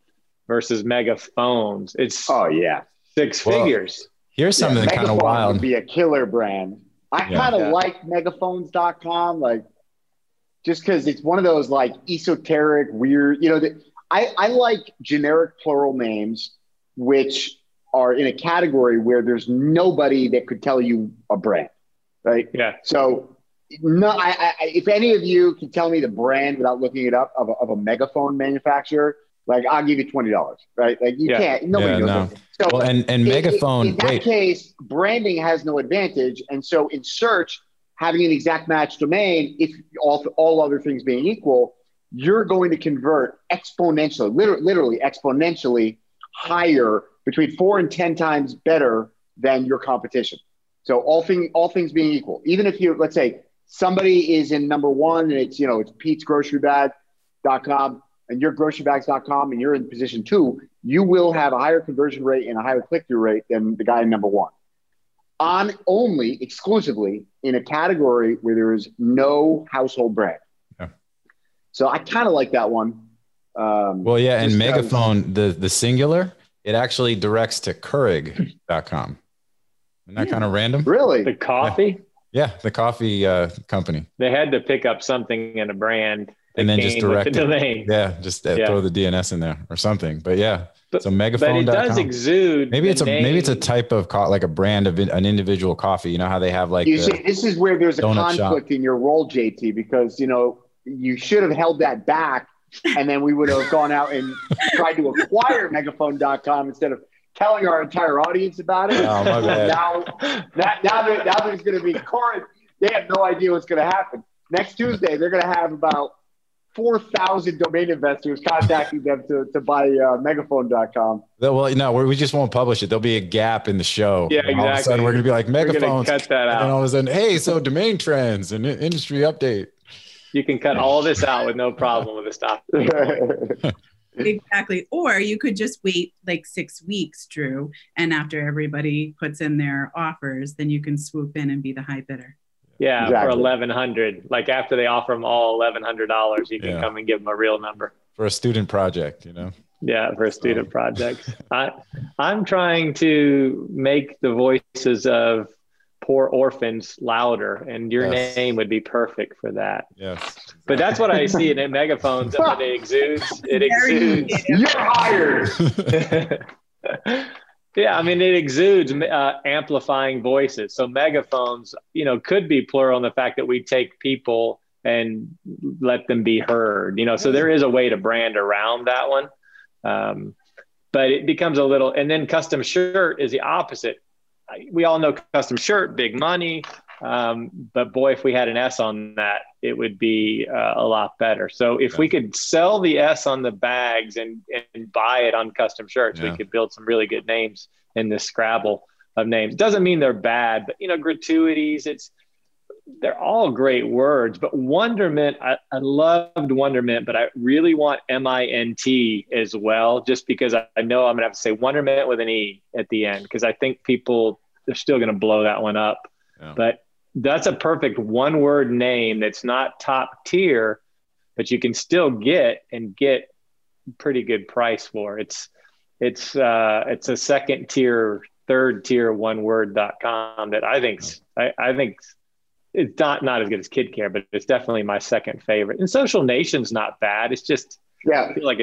versus megaphones. It's 6 figures. Here's something kind of wild. Would be a killer brand. I kind of like megaphones.com. Just because it's one of those esoteric, weird, I like generic plural names, which are in a category where there's nobody that could tell you a brand, right? Yeah. So if any of you can tell me the brand without looking it up of a megaphone manufacturer, I'll give you $20, right? Can't, nobody knows. No. So and megaphone. In that case, branding has no advantage. And so in search, having an exact match domain, if all other things being equal, you're going to convert exponentially, literally exponentially higher, between 4 and 10 times better than your competition. So all things being equal, even if you, let's say somebody is in number 1 and it's Pete's grocery bag.com and you're grocerybags.com and you're in position two, you will have a higher conversion rate and a higher click-through rate than the guy in number one. On only exclusively in a category where there is no household brand. Yeah. So I kind of like that one. Well, yeah. And Megaphone, the singular, it actually directs to Keurig.com. Isn't that kind of random? Really? The coffee? Yeah. The coffee company. They had to pick up something in a brand. And then just direct it. Yeah, just throw the DNS in there or something. But yeah, so Megaphone.com. But it does exude. Maybe it's a type of like a brand of an individual coffee. You know how they have like. See, this is where there's a conflict in your role, JT, because you should have held that back, and then we would have gone out and tried to acquire Megaphone.com instead of telling our entire audience about it. Oh, my bad. Now there's going to be Corinth. They have no idea what's going to happen next Tuesday. They're going to have about 4,000 domain investors contacting them to buy Megaphone.com. Well, no, we just won't publish it. There'll be a gap in the show. Yeah, exactly. All of a sudden, we're going to be like Megaphones. Cut that out. And all of a sudden, hey, so domain trends and industry update. You can cut all this out with no problem with the stop. Exactly. Or you could just wait like 6 weeks, Drew, and after everybody puts in their offers, then you can swoop in and be the high bidder. Yeah, exactly. For $1,100. Like after they offer them all $1,100, you can come and give them a real number. For a student project, Yeah, for a student project. I'm trying to make the voices of poor orphans louder, and your name would be perfect for that. Yes. Exactly. But that's what I see in Megaphones. That it exudes. It exudes. You're hired. Yeah, I mean, it exudes amplifying voices. So Megaphones, could be plural in the fact that we take people and let them be heard, so there is a way to brand around that one. But it becomes a little, and then custom shirt is the opposite. We all know custom shirt, big money. But boy, if we had an S on that, it would be a lot better. So if we could sell the S on the bags and buy it on custom shirts, we could build some really good names in this Scrabble of names. Doesn't mean they're bad, but gratuities, they're all great words, but wonderment, I loved wonderment, but I really want MINT as well, just because I know I'm gonna have to say wonderment with an E at the end. 'Cause I think people, they're still going to blow that one up. Yeah. But that's a perfect one-word name that's not top tier, but you can still get pretty good price for. It's a second tier, third tier oneword.com that I think I think it's not as good as Kid Care, but it's definitely my second favorite. And Social Nation's not bad. It's just I feel like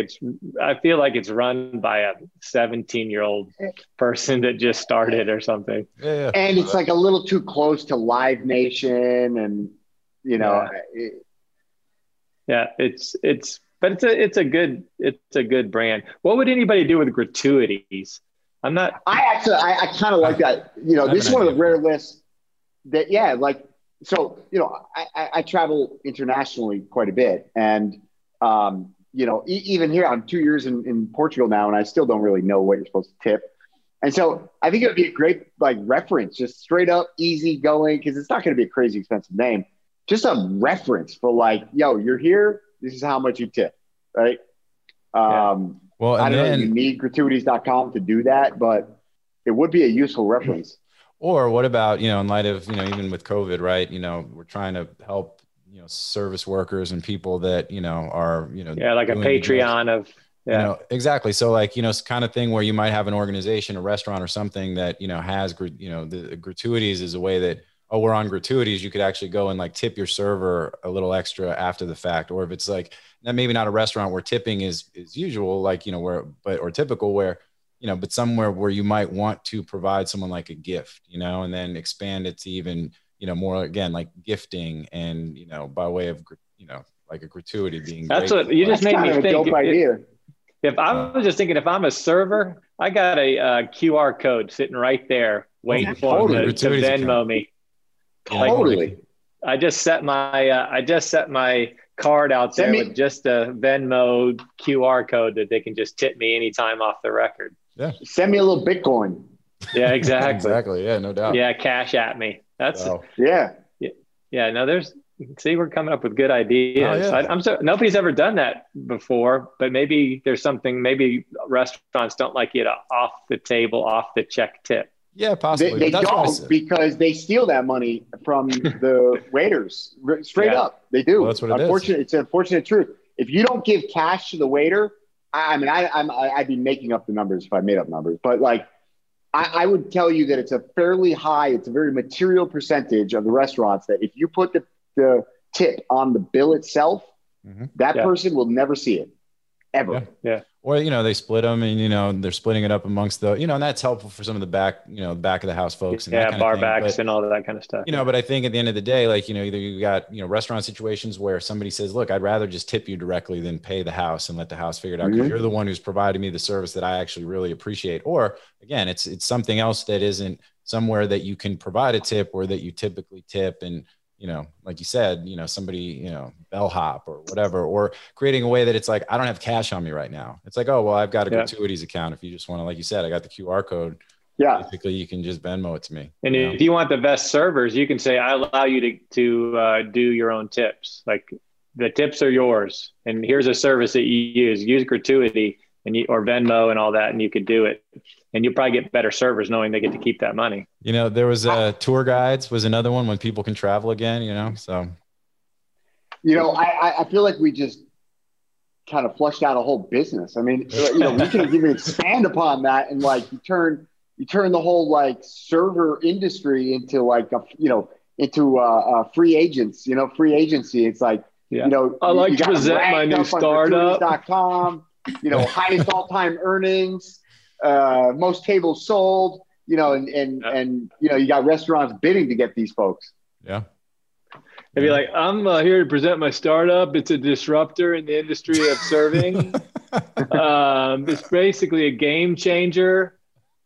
it's run by a 17-year-old person that just started or something. Yeah. And it's like a little too close to Live Nation, and It's a good brand. What would anybody do with gratuities? I kind of like that. This is one of the rare lists that I travel internationally quite a bit, and even here, I'm 2 years in Portugal now, and I still don't really know what you're supposed to tip. And so I think it would be a great reference, just straight up easy going, because it's not going to be a crazy expensive name. Just a reference for you're here. This is how much you tip, right? Yeah. Well, I don't know if you need gratuities.com to do that, but it would be a useful reference. Or what about, in light of, even with COVID, right? We're trying to help service workers and people that, are, like a Patreon of, exactly. So it's kind of thing where you might have an organization, a restaurant or something that, has, the gratuities is a way that, we're on gratuities. You could actually go and tip your server a little extra after the fact. Or if it's maybe not a restaurant where tipping is usual, or typical where, but somewhere where you might want to provide someone a gift, and then expand it to even, more again, gifting and, by way of, a gratuity being. That's what you just made me think. If I was just thinking, if I'm a server, I got a QR code sitting right there waiting for them to Venmo me. Totally. I just set my card out there with just a Venmo QR code that they can just tip me anytime off the record. Yeah. Send me a little Bitcoin. Yeah, exactly. Yeah, no doubt. Yeah, cash at me. That's no, there's See, we're coming up with good ideas. Oh, yeah. Nobody's ever done that before, but maybe there's something, maybe restaurants don't like you to off the table, off the check tip. Yeah, possibly. They don't, because they steal that money from the waiters straight up. They do. Well, that's what it is. It's an unfortunate truth. If you don't give cash to the waiter, I'd be making up the numbers if I made up numbers, but like, I would tell you that it's a very material percentage of the restaurants that if you put the tip on the bill itself, that person will never see it ever. Yeah. Or, they split them and, they're splitting it up amongst the, and that's helpful for some of the back of the house folks. And that bar backs and all of that kind of stuff. But I think at the end of the day, like, either you got, restaurant situations where somebody says, look, I'd rather just tip you directly than pay the house and let the house figure it out. Because you're the one who's providing me the service that I actually really appreciate. Or again, it's something else that isn't somewhere that you can provide a tip or that you typically tip. And, like you said, somebody, bellhop or whatever, or creating a way that it's like, I don't have cash on me right now. It's like, oh, well, I've got a gratuities account. If you just want to, like you said, I got the QR code. Yeah. Basically, you can just Venmo it to me. And if you want the best servers, you can say, I allow you to do your own tips. Like the tips are yours. And here's a service that you use gratuity or Venmo and all that. And you could do it. And you'll probably get better servers knowing they get to keep that money. There was tour guides was another one when people can travel again, so. I feel like we just kind of flushed out a whole business. I mean, we can even expand upon that and like you turn the whole like server industry into like, free agents, free agency. It's like, I like to present my new startup. .com, highest all-time earnings. Most tables sold, you got restaurants bidding to get these folks. Yeah. They'd be like, I'm here to present my startup. It's a disruptor in the industry of serving. It's basically a game changer.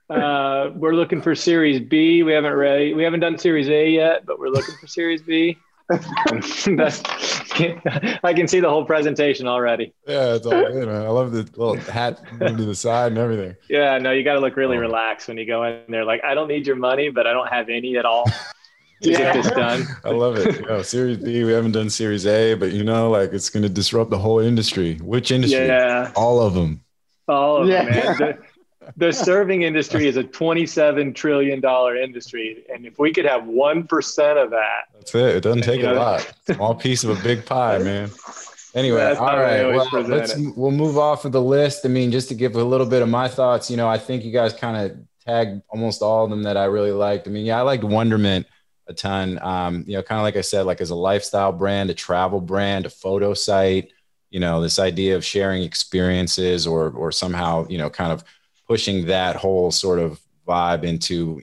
We're looking for series B. We haven't done series A yet, but we're looking for series B. I can see the whole presentation already. Yeah, it's all, I love the little hat to the side and everything. Yeah, no, you got to look really relaxed when you go in there. Like, I don't need your money, but I don't have any at all to get this done. I love it. Oh, Series B, we haven't done Series A, but it's going to disrupt the whole industry. Which industry? Yeah, all of them. All of them, man. The serving industry is a $27 trillion industry. And if we could have 1% of that. That's it. It doesn't take a lot. Small piece of a big pie, man. Anyway, all right. Well, we'll move off of the list. I mean, just to give a little bit of my thoughts, I think you guys kind of tagged almost all of them that I really liked. I mean, I liked Wonderment a ton. Kind of like I said, like as a lifestyle brand, a travel brand, a photo site, this idea of sharing experiences or somehow, kind of pushing that whole sort of vibe into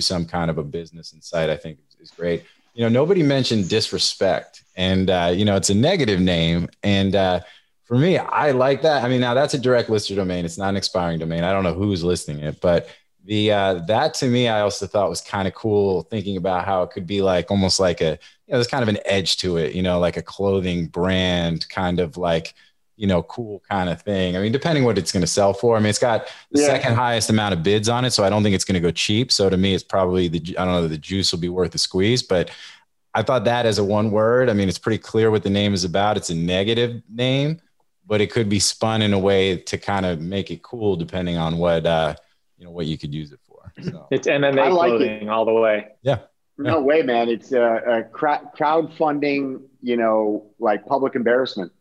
some kind of a business insight, I think is great. Nobody mentioned disrespect and, it's a negative name. And for me, I like that. I mean, now that's a direct listed domain. It's not an expiring domain. I don't know who's listing it, but that to me, I also thought was kind of cool thinking about how it could be like, almost like a, there's kind of an edge to it, like a clothing brand kind of like, cool kind of thing. I mean, depending what it's going to sell for. I mean, it's got the second highest amount of bids on it, so I don't think it's going to go cheap. So to me, it's probably the juice will be worth the squeeze. But I thought that as a one word, I mean, it's pretty clear what the name is about. It's a negative name, but it could be spun in a way to kind of make it cool, depending on what what you could use it for. So. It's MMA clothing all the way. Yeah. No way, man. It's a crowdfunding, like public embarrassment.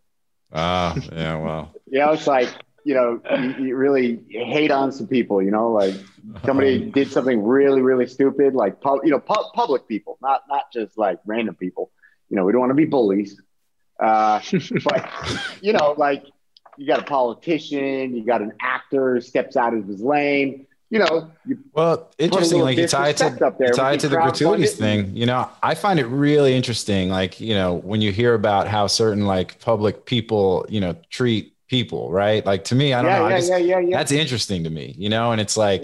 Yeah, well. It's like, you really hate on some people, like somebody did something really, really stupid, like, public people, not just like random people, we don't want to be bullies. But, like you got a politician, you got an actor who steps out of his lane. Well, interesting, like you tie it to the gratuities thing. I find it really interesting, like, when you hear about how certain like public people, treat people, right? Like to me, I don't know. That's interesting to me, and it's like,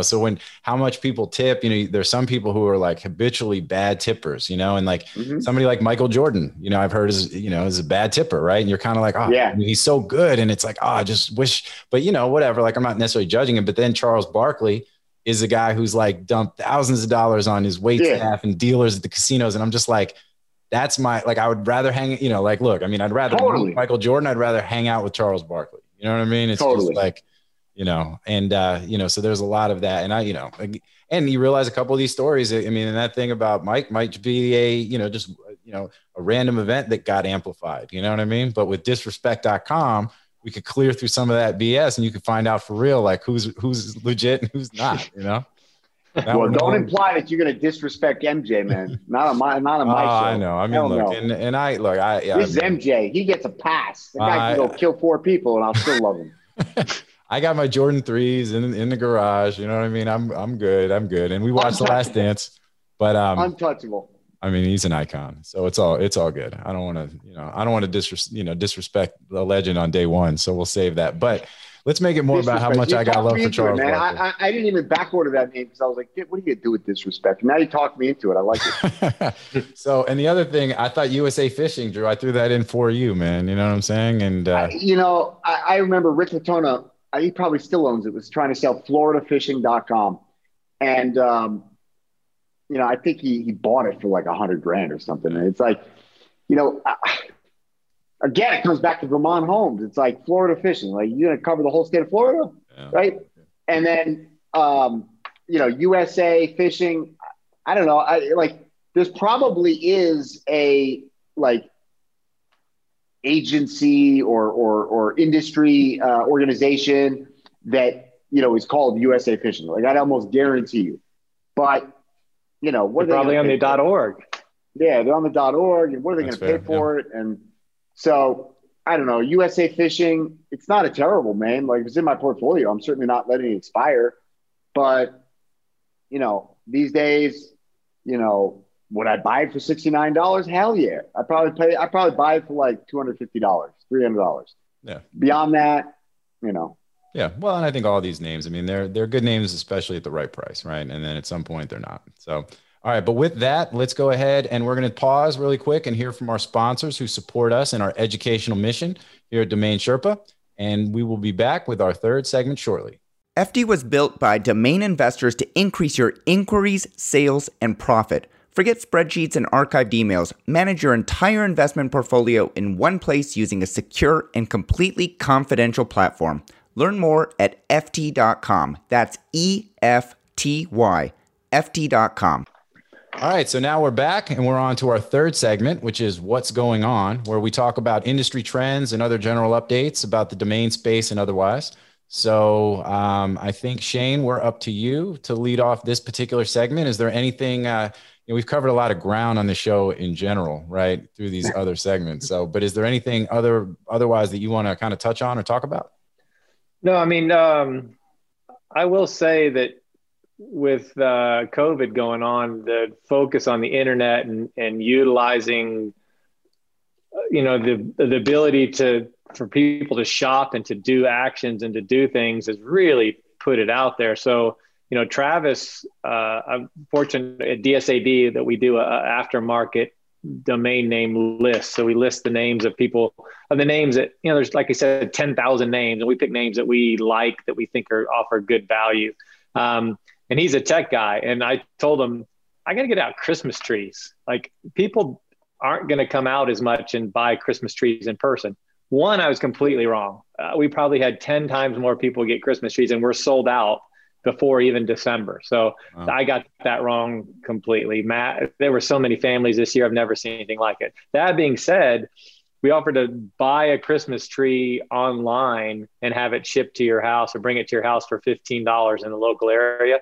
so when, how much people tip, there's some people who are like habitually bad tippers, and like somebody like Michael Jordan, I've heard is a bad tipper, right? And you're kind of like, oh, yeah, I mean, he's so good. And it's like, oh, I just wish, but whatever, like I'm not necessarily judging him, but then Charles Barkley is a guy who's like dumped thousands of dollars on his wait staff and dealers at the casinos. And I'm just like, That's my, like, I would rather hang, you know, like, look, I mean, I'd rather totally. Michael Jordan. I'd rather hang out with Charles Barkley. You know what I mean? It's totally. Just like, you know, and, you know, so there's a lot of that. And I, you know, and you realize a couple of these stories. I mean, and that thing about Mike might be a, you know, just, you know, a random event that got amplified, you know what I mean? But with disrespect.com, we could clear through some of that BS and you could find out for real, like who's legit and who's not, you know? Well, don't imply that you're going to disrespect MJ, man. Not on my show. I know. I mean, hell look, no. and I, yeah, this I mean, is MJ. He gets a pass. The guy can go kill four people and I'll still love him. I got my Jordan 3s in the garage. You know what I mean? I'm good. And we watched The Last Dance, but untouchable. I mean, he's an icon, so it's all good. I don't want to disrespect the legend on day one. So we'll save that, but let's make it more about how much I got love for Charles. Man, I didn't even backorder that name because I was like, what are you going to do with disrespect? Now you talked me into it. I like it. So, and the other thing, I thought USA Fishing, Drew, I threw that in for you, man. You know what I'm saying? And, I remember Rick Latona, he probably still owns it, was trying to sell floridafishing.com. And, you know, I think he bought it for like $100,000 or something. And it's like, you know, again, it comes back to Vermont homes. It's like Florida fishing. Like, you're going to cover the whole state of Florida, yeah, right? Yeah. And then, you know, USA Fishing, I don't know. There's probably is a, like, agency or industry organization that, you know, is called USA Fishing. Like, I'd almost guarantee you. But, you know, what they're probably on the .org. Yeah, they're on the .org. And what are they going to pay for it? And so I don't know, USA Fishing, it's not a terrible name. Like, if it's in my portfolio, I'm certainly not letting it expire. But, you know, these days, you know, would I buy it for $69? Hell yeah. I probably buy it for like $250, $300. Yeah. Beyond that, you know. Yeah. Well, and I think all these names, I mean, they're good names, especially at the right price. Right. And then at some point they're not. So, all right, but with that, let's go ahead and we're going to pause really quick and hear from our sponsors who support us in our educational mission here at Domain Sherpa, and we will be back with our third segment shortly. FD was built by domain investors to increase your inquiries, sales, and profit. Forget spreadsheets and archived emails. Manage your entire investment portfolio in one place using a secure and completely confidential platform. Learn more at FT.com. That's EFTY, FT.com. All right, so now we're back and we're on to our third segment, which is What's Going On, where we talk about industry trends and other general updates about the domain space and otherwise. So I think, Shane, we're up to you to lead off this particular segment. Is there anything, you know, we've covered a lot of ground on the show in general, right, through these other segments. So, but is there anything otherwise that you want to kind of touch on or talk about? No, I mean, I will say that with COVID going on, the focus on the internet and utilizing, you know, the ability for people to shop and to do actions and to do things has really put it out there. So, you know, Travis, I'm fortunate at DSAD that we do a aftermarket domain name list. So we list the names of people, of the names that, you know, there's, like I said, 10,000 names, and we pick names that we like, that we think offer good value. And he's a tech guy. And I told him, I got to get out Christmas trees. Like, people aren't going to come out as much and buy Christmas trees in person. One, I was completely wrong. We probably had 10 times more people get Christmas trees, and we're sold out before even December. So wow. I got that wrong completely. Matt, there were so many families this year. I've never seen anything like it. That being said, we offer to buy a Christmas tree online and have it shipped to your house or bring it to your house for $15 in the local area.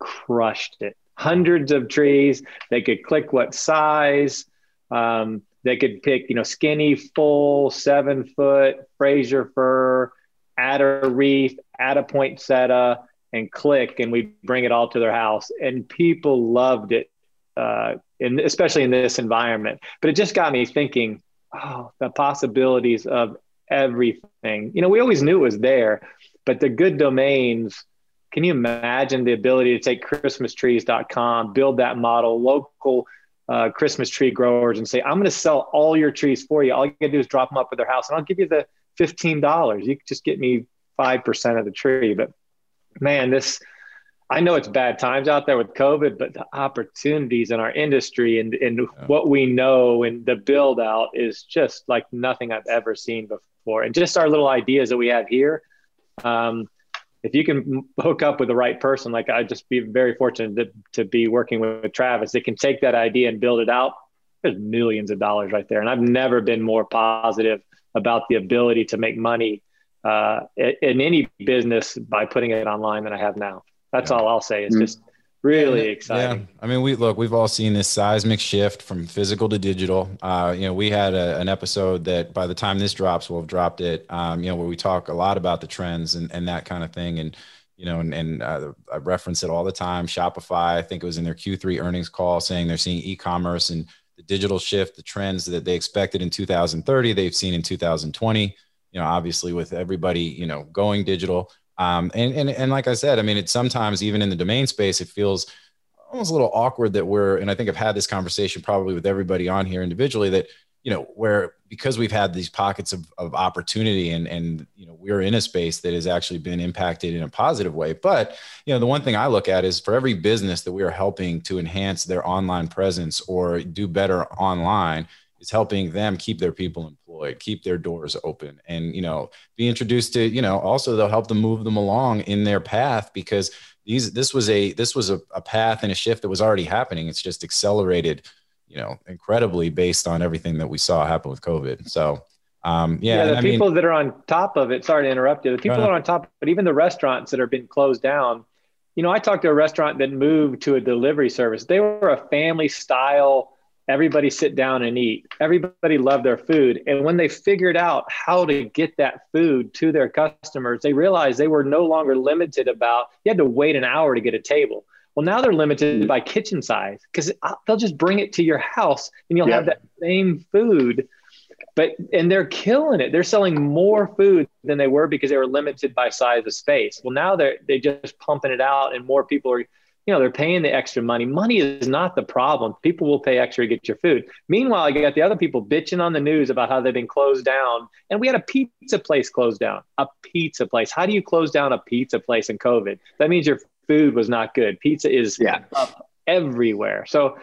Crushed it. Hundreds of trees. They could click what size. They could pick, you know, skinny, full, 7-foot, Fraser fir, add a wreath, add a poinsettia, and click, and we bring it all to their house. And people loved it, and especially in this environment. But it just got me thinking, oh, the possibilities of everything. You know, we always knew it was there, but the good domains, can you imagine the ability to take ChristmasTrees.com, build that model, local Christmas tree growers, and say, I'm going to sell all your trees for you. All you got to do is drop them up at their house, and I'll give you the $15. You can just get me 5% of the tree. But man, this I know it's bad times out there with COVID, but the opportunities in our industry and what we know and the build out is just like nothing I've ever seen before. And just our little ideas that we have here. If you can hook up with the right person, like I'd just be very fortunate to be working with Travis. They can take that idea and build it out. There's millions of dollars right there. And I've never been more positive about the ability to make money in any business by putting it online than I have now. That's all I'll say. It's just really exciting. Yeah. I mean, we've all seen this seismic shift from physical to digital. We had an episode that by the time this drops, we'll have dropped it, where we talk a lot about the trends and that kind of thing. And, I reference it all the time. Shopify, I think it was in their Q3 earnings call saying they're seeing e-commerce and the digital shift, the trends that they expected in 2030, they've seen in 2020, obviously with everybody, going digital. And like I said, I mean, it's sometimes even in the domain space, it feels almost a little awkward that and I think I've had this conversation probably with everybody on here individually that, because we've had these pockets of opportunity and we're in a space that has actually been impacted in a positive way. But, the one thing I look at is for every business that we are helping to enhance their online presence or do better online, it's helping them keep their people employed, keep their doors open and, be introduced to, also they'll help them move them along in their path because this was a path and a shift that was already happening. It's just accelerated, incredibly based on everything that we saw happen with COVID. So, that are on top of it, sorry to interrupt you, the people that are on top, but even the restaurants that have been closed down, I talked to a restaurant that moved to a delivery service. They were a family style, everybody sit down and eat. Everybody loved their food. And when they figured out how to get that food to their customers, they realized they were no longer limited about, you had to wait an hour to get a table. Well, now they're limited by kitchen size because they'll just bring it to your house and you'll have that same food. And they're killing it. They're selling more food than they were because they were limited by size of space. Well, now they're just pumping it out and more people are they're paying the extra money. Money is not the problem. People will pay extra to get your food. Meanwhile, you got the other people bitching on the news about how they've been closed down. And we had a pizza place closed down. A pizza place. How do you close down a pizza place in COVID? That means your food was not good. Pizza is up everywhere. So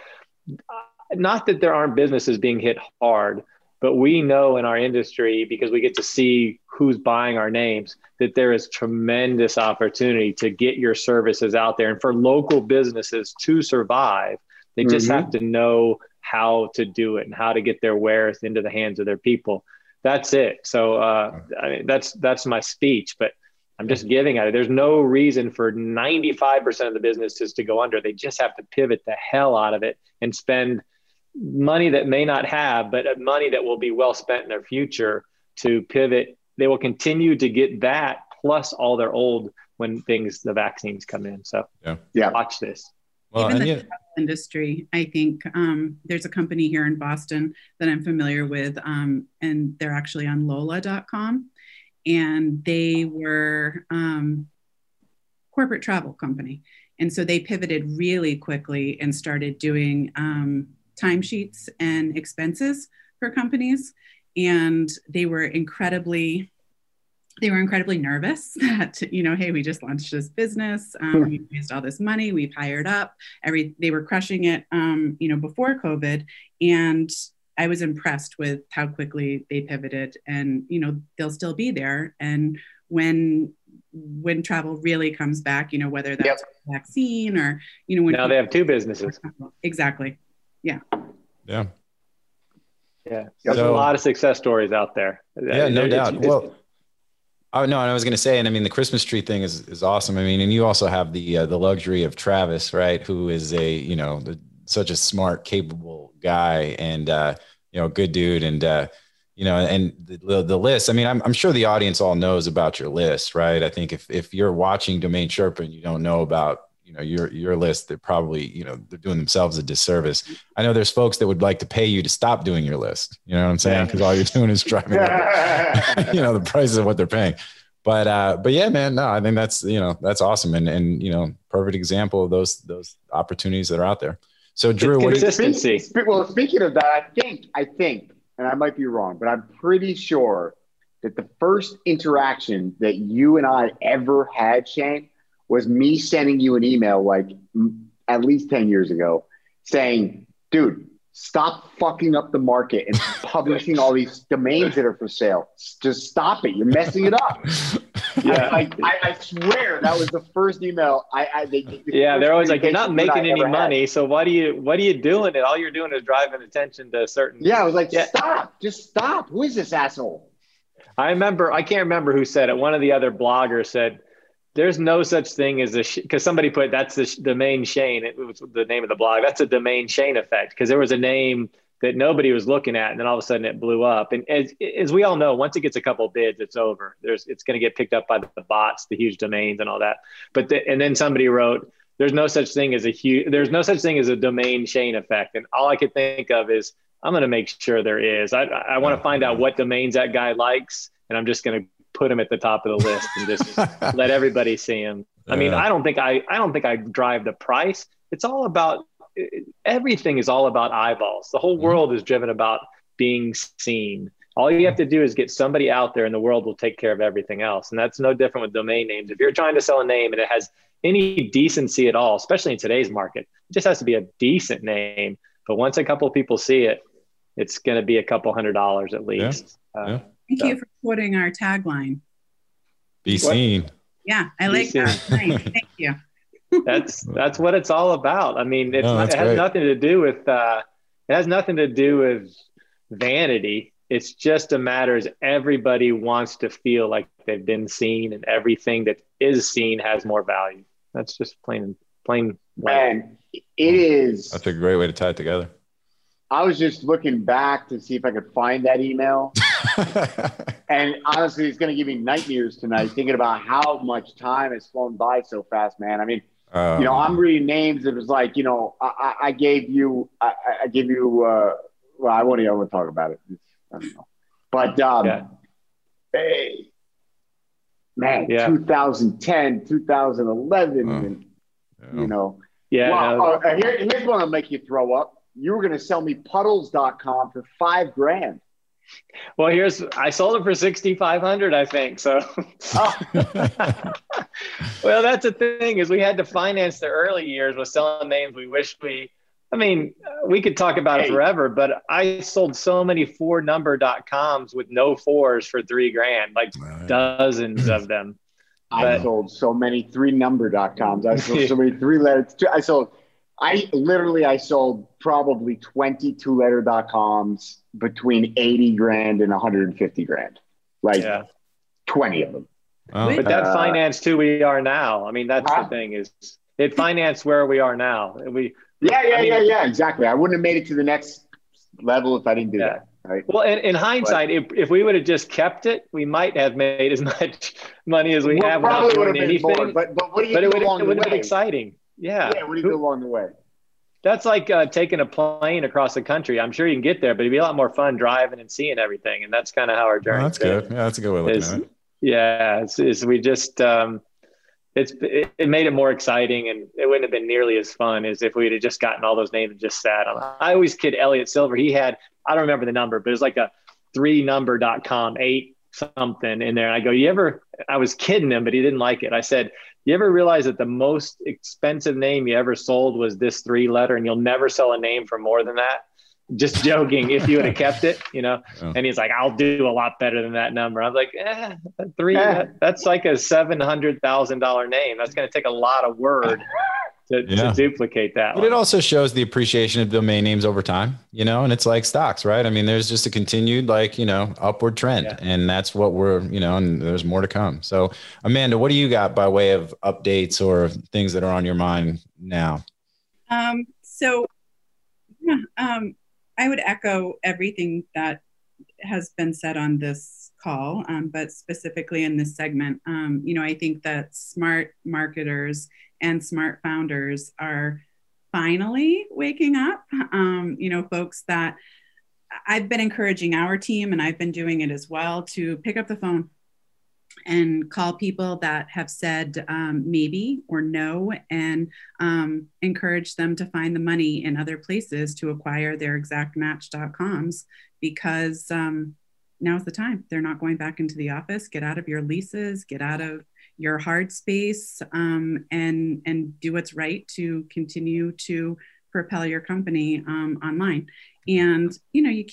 not that there aren't businesses being hit hard, but we know in our industry, because we get to see who's buying our names, that there is tremendous opportunity to get your services out there. And for local businesses to survive, they just have to know how to do it and how to get their wares into the hands of their people. That's it. So I mean, that's my speech, but I'm just giving at it. There's no reason for 95% of the businesses to go under. They just have to pivot the hell out of it and spend money that may not have, but money that will be well spent in their future to pivot. They will continue to get that plus all their old when the vaccines come in. So watch this. Well, even the travel industry, I think there's a company here in Boston that I'm familiar with, and they're actually on Lola.com, and they were corporate travel company. And so they pivoted really quickly and started doing timesheets and expenses for companies. And they were incredibly nervous that, hey, we just launched this business. We raised all this money. We've hired up. They were crushing it, before COVID. And I was impressed with how quickly they pivoted and, they'll still be there. And when travel really comes back, whether that's vaccine or, now they have two businesses. Exactly. Yeah. Yeah. Yeah. There's a lot of success stories out there. Yeah, no doubt. Well, and I was going to say, and I mean, the Christmas tree thing is awesome. I mean, and you also have the luxury of Travis, right? Who is such a smart, capable guy and, good dude. And, and the list, I mean, I'm sure the audience all knows about your list, right? I think if you're watching Domain Sherpa and you don't know about, your list, they're probably, they're doing themselves a disservice. I know there's folks that would like to pay you to stop doing your list. You know what I'm saying? Cause all you're doing is driving up, the prices of what they're paying. But yeah, man, no, I think that's, that's awesome. And, perfect example of those opportunities that are out there. So Drew, consistency. Well, speaking of that, I think, and I might be wrong, but I'm pretty sure that the first interaction that you and I ever had, Shane, was me sending you an email like at least 10 years ago saying, dude, stop fucking up the market and publishing all these domains that are for sale. Just stop it. You're messing it up. Yeah. I swear that was the first email. They're always like, you're not making any money. Had. So what are you doing? It all you're doing is driving attention to certain. Yeah. I was like, stop, just stop. Who is this asshole? I can't remember who said it. One of the other bloggers said, there's no such thing as because somebody put that's the domain Shane. It was the name of the blog. That's a domain Shane effect, because there was a name that nobody was looking at, and then all of a sudden it blew up. And as we all know, once it gets a couple of bids, it's over. It's going to get picked up by the bots, the huge domains, and all that. But and then somebody wrote, there's no such thing as a domain Shane effect. And all I could think of is, I'm going to make sure there is. I want to find out what domains that guy likes, and I'm just going to put him at the top of the list and just let everybody see him. Yeah. I mean, I don't think I drive the price. It's all about. Everything is all about eyeballs. The whole world is driven about being seen. All you have to do is get somebody out there and the world will take care of everything else. And that's no different with domain names. If you're trying to sell a name and it has any decency at all, especially in today's market, it just has to be a decent name. But once a couple of people see it, it's going to be a couple $100 at least. Yeah. Thank you for quoting our tagline. Be seen. What? Yeah, I like that. Nice. Thank you. That's what it's all about. I mean, it has nothing to do with vanity. It's just a matter is everybody wants to feel like they've been seen, and everything that is seen has more value. That's just plain. Man, it is. That's a great way to tie it together. I was just looking back to see if I could find that email. And honestly, it's going to give me nightmares tonight thinking about how much time has flown by so fast, man. I mean, I'm reading names. It was like, I won't even talk about it. I don't know. But, hey, man, 2010, 2011, here's one that'll make you throw up. You were going to sell me puddles.com for $5,000. Well, I sold it for $6,500, I think. So, well, that's the thing is we had to finance the early years with selling names. We could talk about it forever, but I sold so many 4number.coms with no fours for $3,000, like dozens of them. I sold so many 3number.coms. I sold so many 3 letters. I sold probably 22 letter.coms between $80,000 and $150,000, like 20 of them. Oh. But that financed who we are now. I mean, that's the thing is it financed where we are now. And exactly. I wouldn't have made it to the next level if I didn't do that. Right. Well, in hindsight, if we would have just kept it, we might have made as much money as we have. Probably would have been more, but what do you do along the way? It would have been exciting. Yeah. Yeah, what do you do along the way? That's like taking a plane across the country. I'm sure you can get there, but it'd be a lot more fun driving and seeing everything. And that's kind of how our journey. Well, that's good. Yeah, that's a good way of looking at it. Yeah, we just it made it more exciting, and it wouldn't have been nearly as fun as if we had just gotten all those names and just sat on. I always kid Elliot Silver. He had, I don't remember the number, but it was like a 3number.com 8 something in there. And I go, I was kidding him, but he didn't like it. I said, you ever realize that the most expensive name you ever sold was this 3 letter, and you'll never sell a name for more than that? Just joking. If you would have kept it, And he's like, I'll do a lot better than that number. I was like, that's like a $700,000 name. That's going to take a lot of word to duplicate that. But it also shows the appreciation of domain names over time, and it's like stocks, right? I mean, there's just a continued upward trend, and that's what we're, and there's more to come. So Amanda, what do you got by way of updates or things that are on your mind now? I would echo everything that has been said on this call, but specifically in this segment, I think that smart marketers and smart founders are finally waking up. Folks that I've been encouraging our team, and I've been doing it as well, to pick up the phone and call people that have said maybe or no, and encourage them to find the money in other places to acquire their exact match.coms, because now's the time. They're not going back into the office. Get out of your leases, get out of your hard space, and do what's right to continue to propel your company online. And, you know, you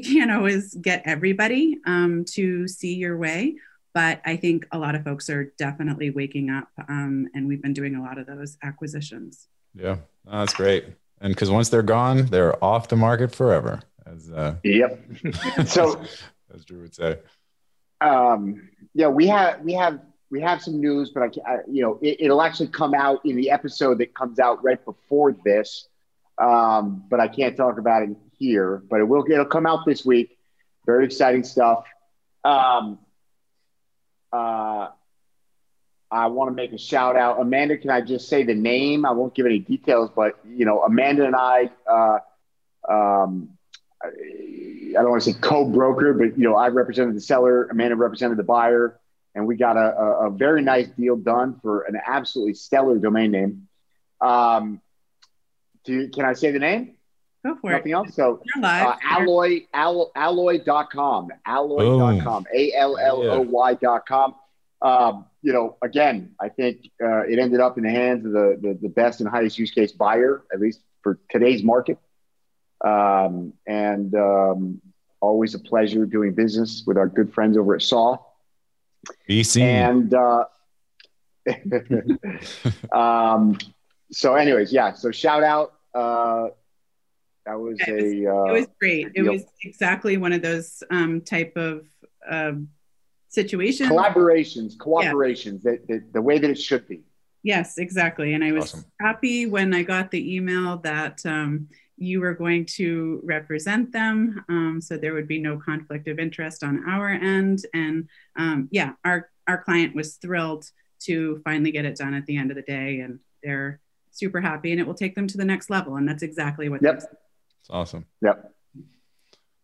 can't always get everybody to see your way, but I think a lot of folks are definitely waking up, and we've been doing a lot of those acquisitions. Yeah, no, that's great. And because once they're gone, they're off the market forever. As, yep. So, as Drew would say. Yeah, we have some news, but I you know, it'll actually come out in the episode that comes out right before this. But I can't talk about it here. But it'll come out this week. Very exciting stuff. I want to make a shout out, Amanda. Can I just say the name? I won't give any details, but you know, Amanda and I. I don't want to say co-broker, but you know, I represented the seller, Amanda represented the buyer, and we got a very nice deal done for an absolutely stellar domain name. Can I say the name? Go for Nothing it. Else? So alloy.com, alloy.com, alloy.com. You know, again, I think it ended up in the hands of the best and highest use case buyer, at least for today's market. And always a pleasure doing business with our good friends over at Saw. BC. And so anyways, yeah, so shout out. That was it was great. It was exactly one of those type of situations. Cooperations, yeah. that the way that it should be. Yes, exactly. And I was awesome. Happy when I got the email that you were going to represent them. So there would be no conflict of interest on our end. And yeah, our client was thrilled to finally get it done at the end of the day, and they're super happy, and it will take them to the next level. And that's exactly what Yep. It's awesome. Yep.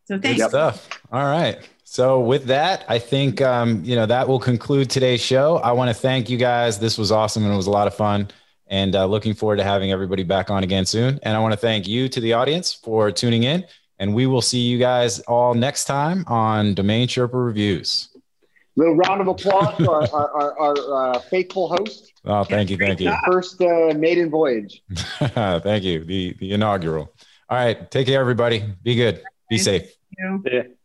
So thanks. Good stuff. All right. So with that, I think, you know, that will conclude today's show. I want to thank you guys. This was awesome, and it was a lot of fun. And looking forward to having everybody back on again soon. And I want to thank you to the audience for tuning in. And we will see you guys all next time on Domain Sherpa Reviews. Little round of applause for our faithful host. Oh, thank you. Thank you. First maiden voyage. Thank you. The inaugural. All right. Take care, everybody. Be good. Be safe. Thank you.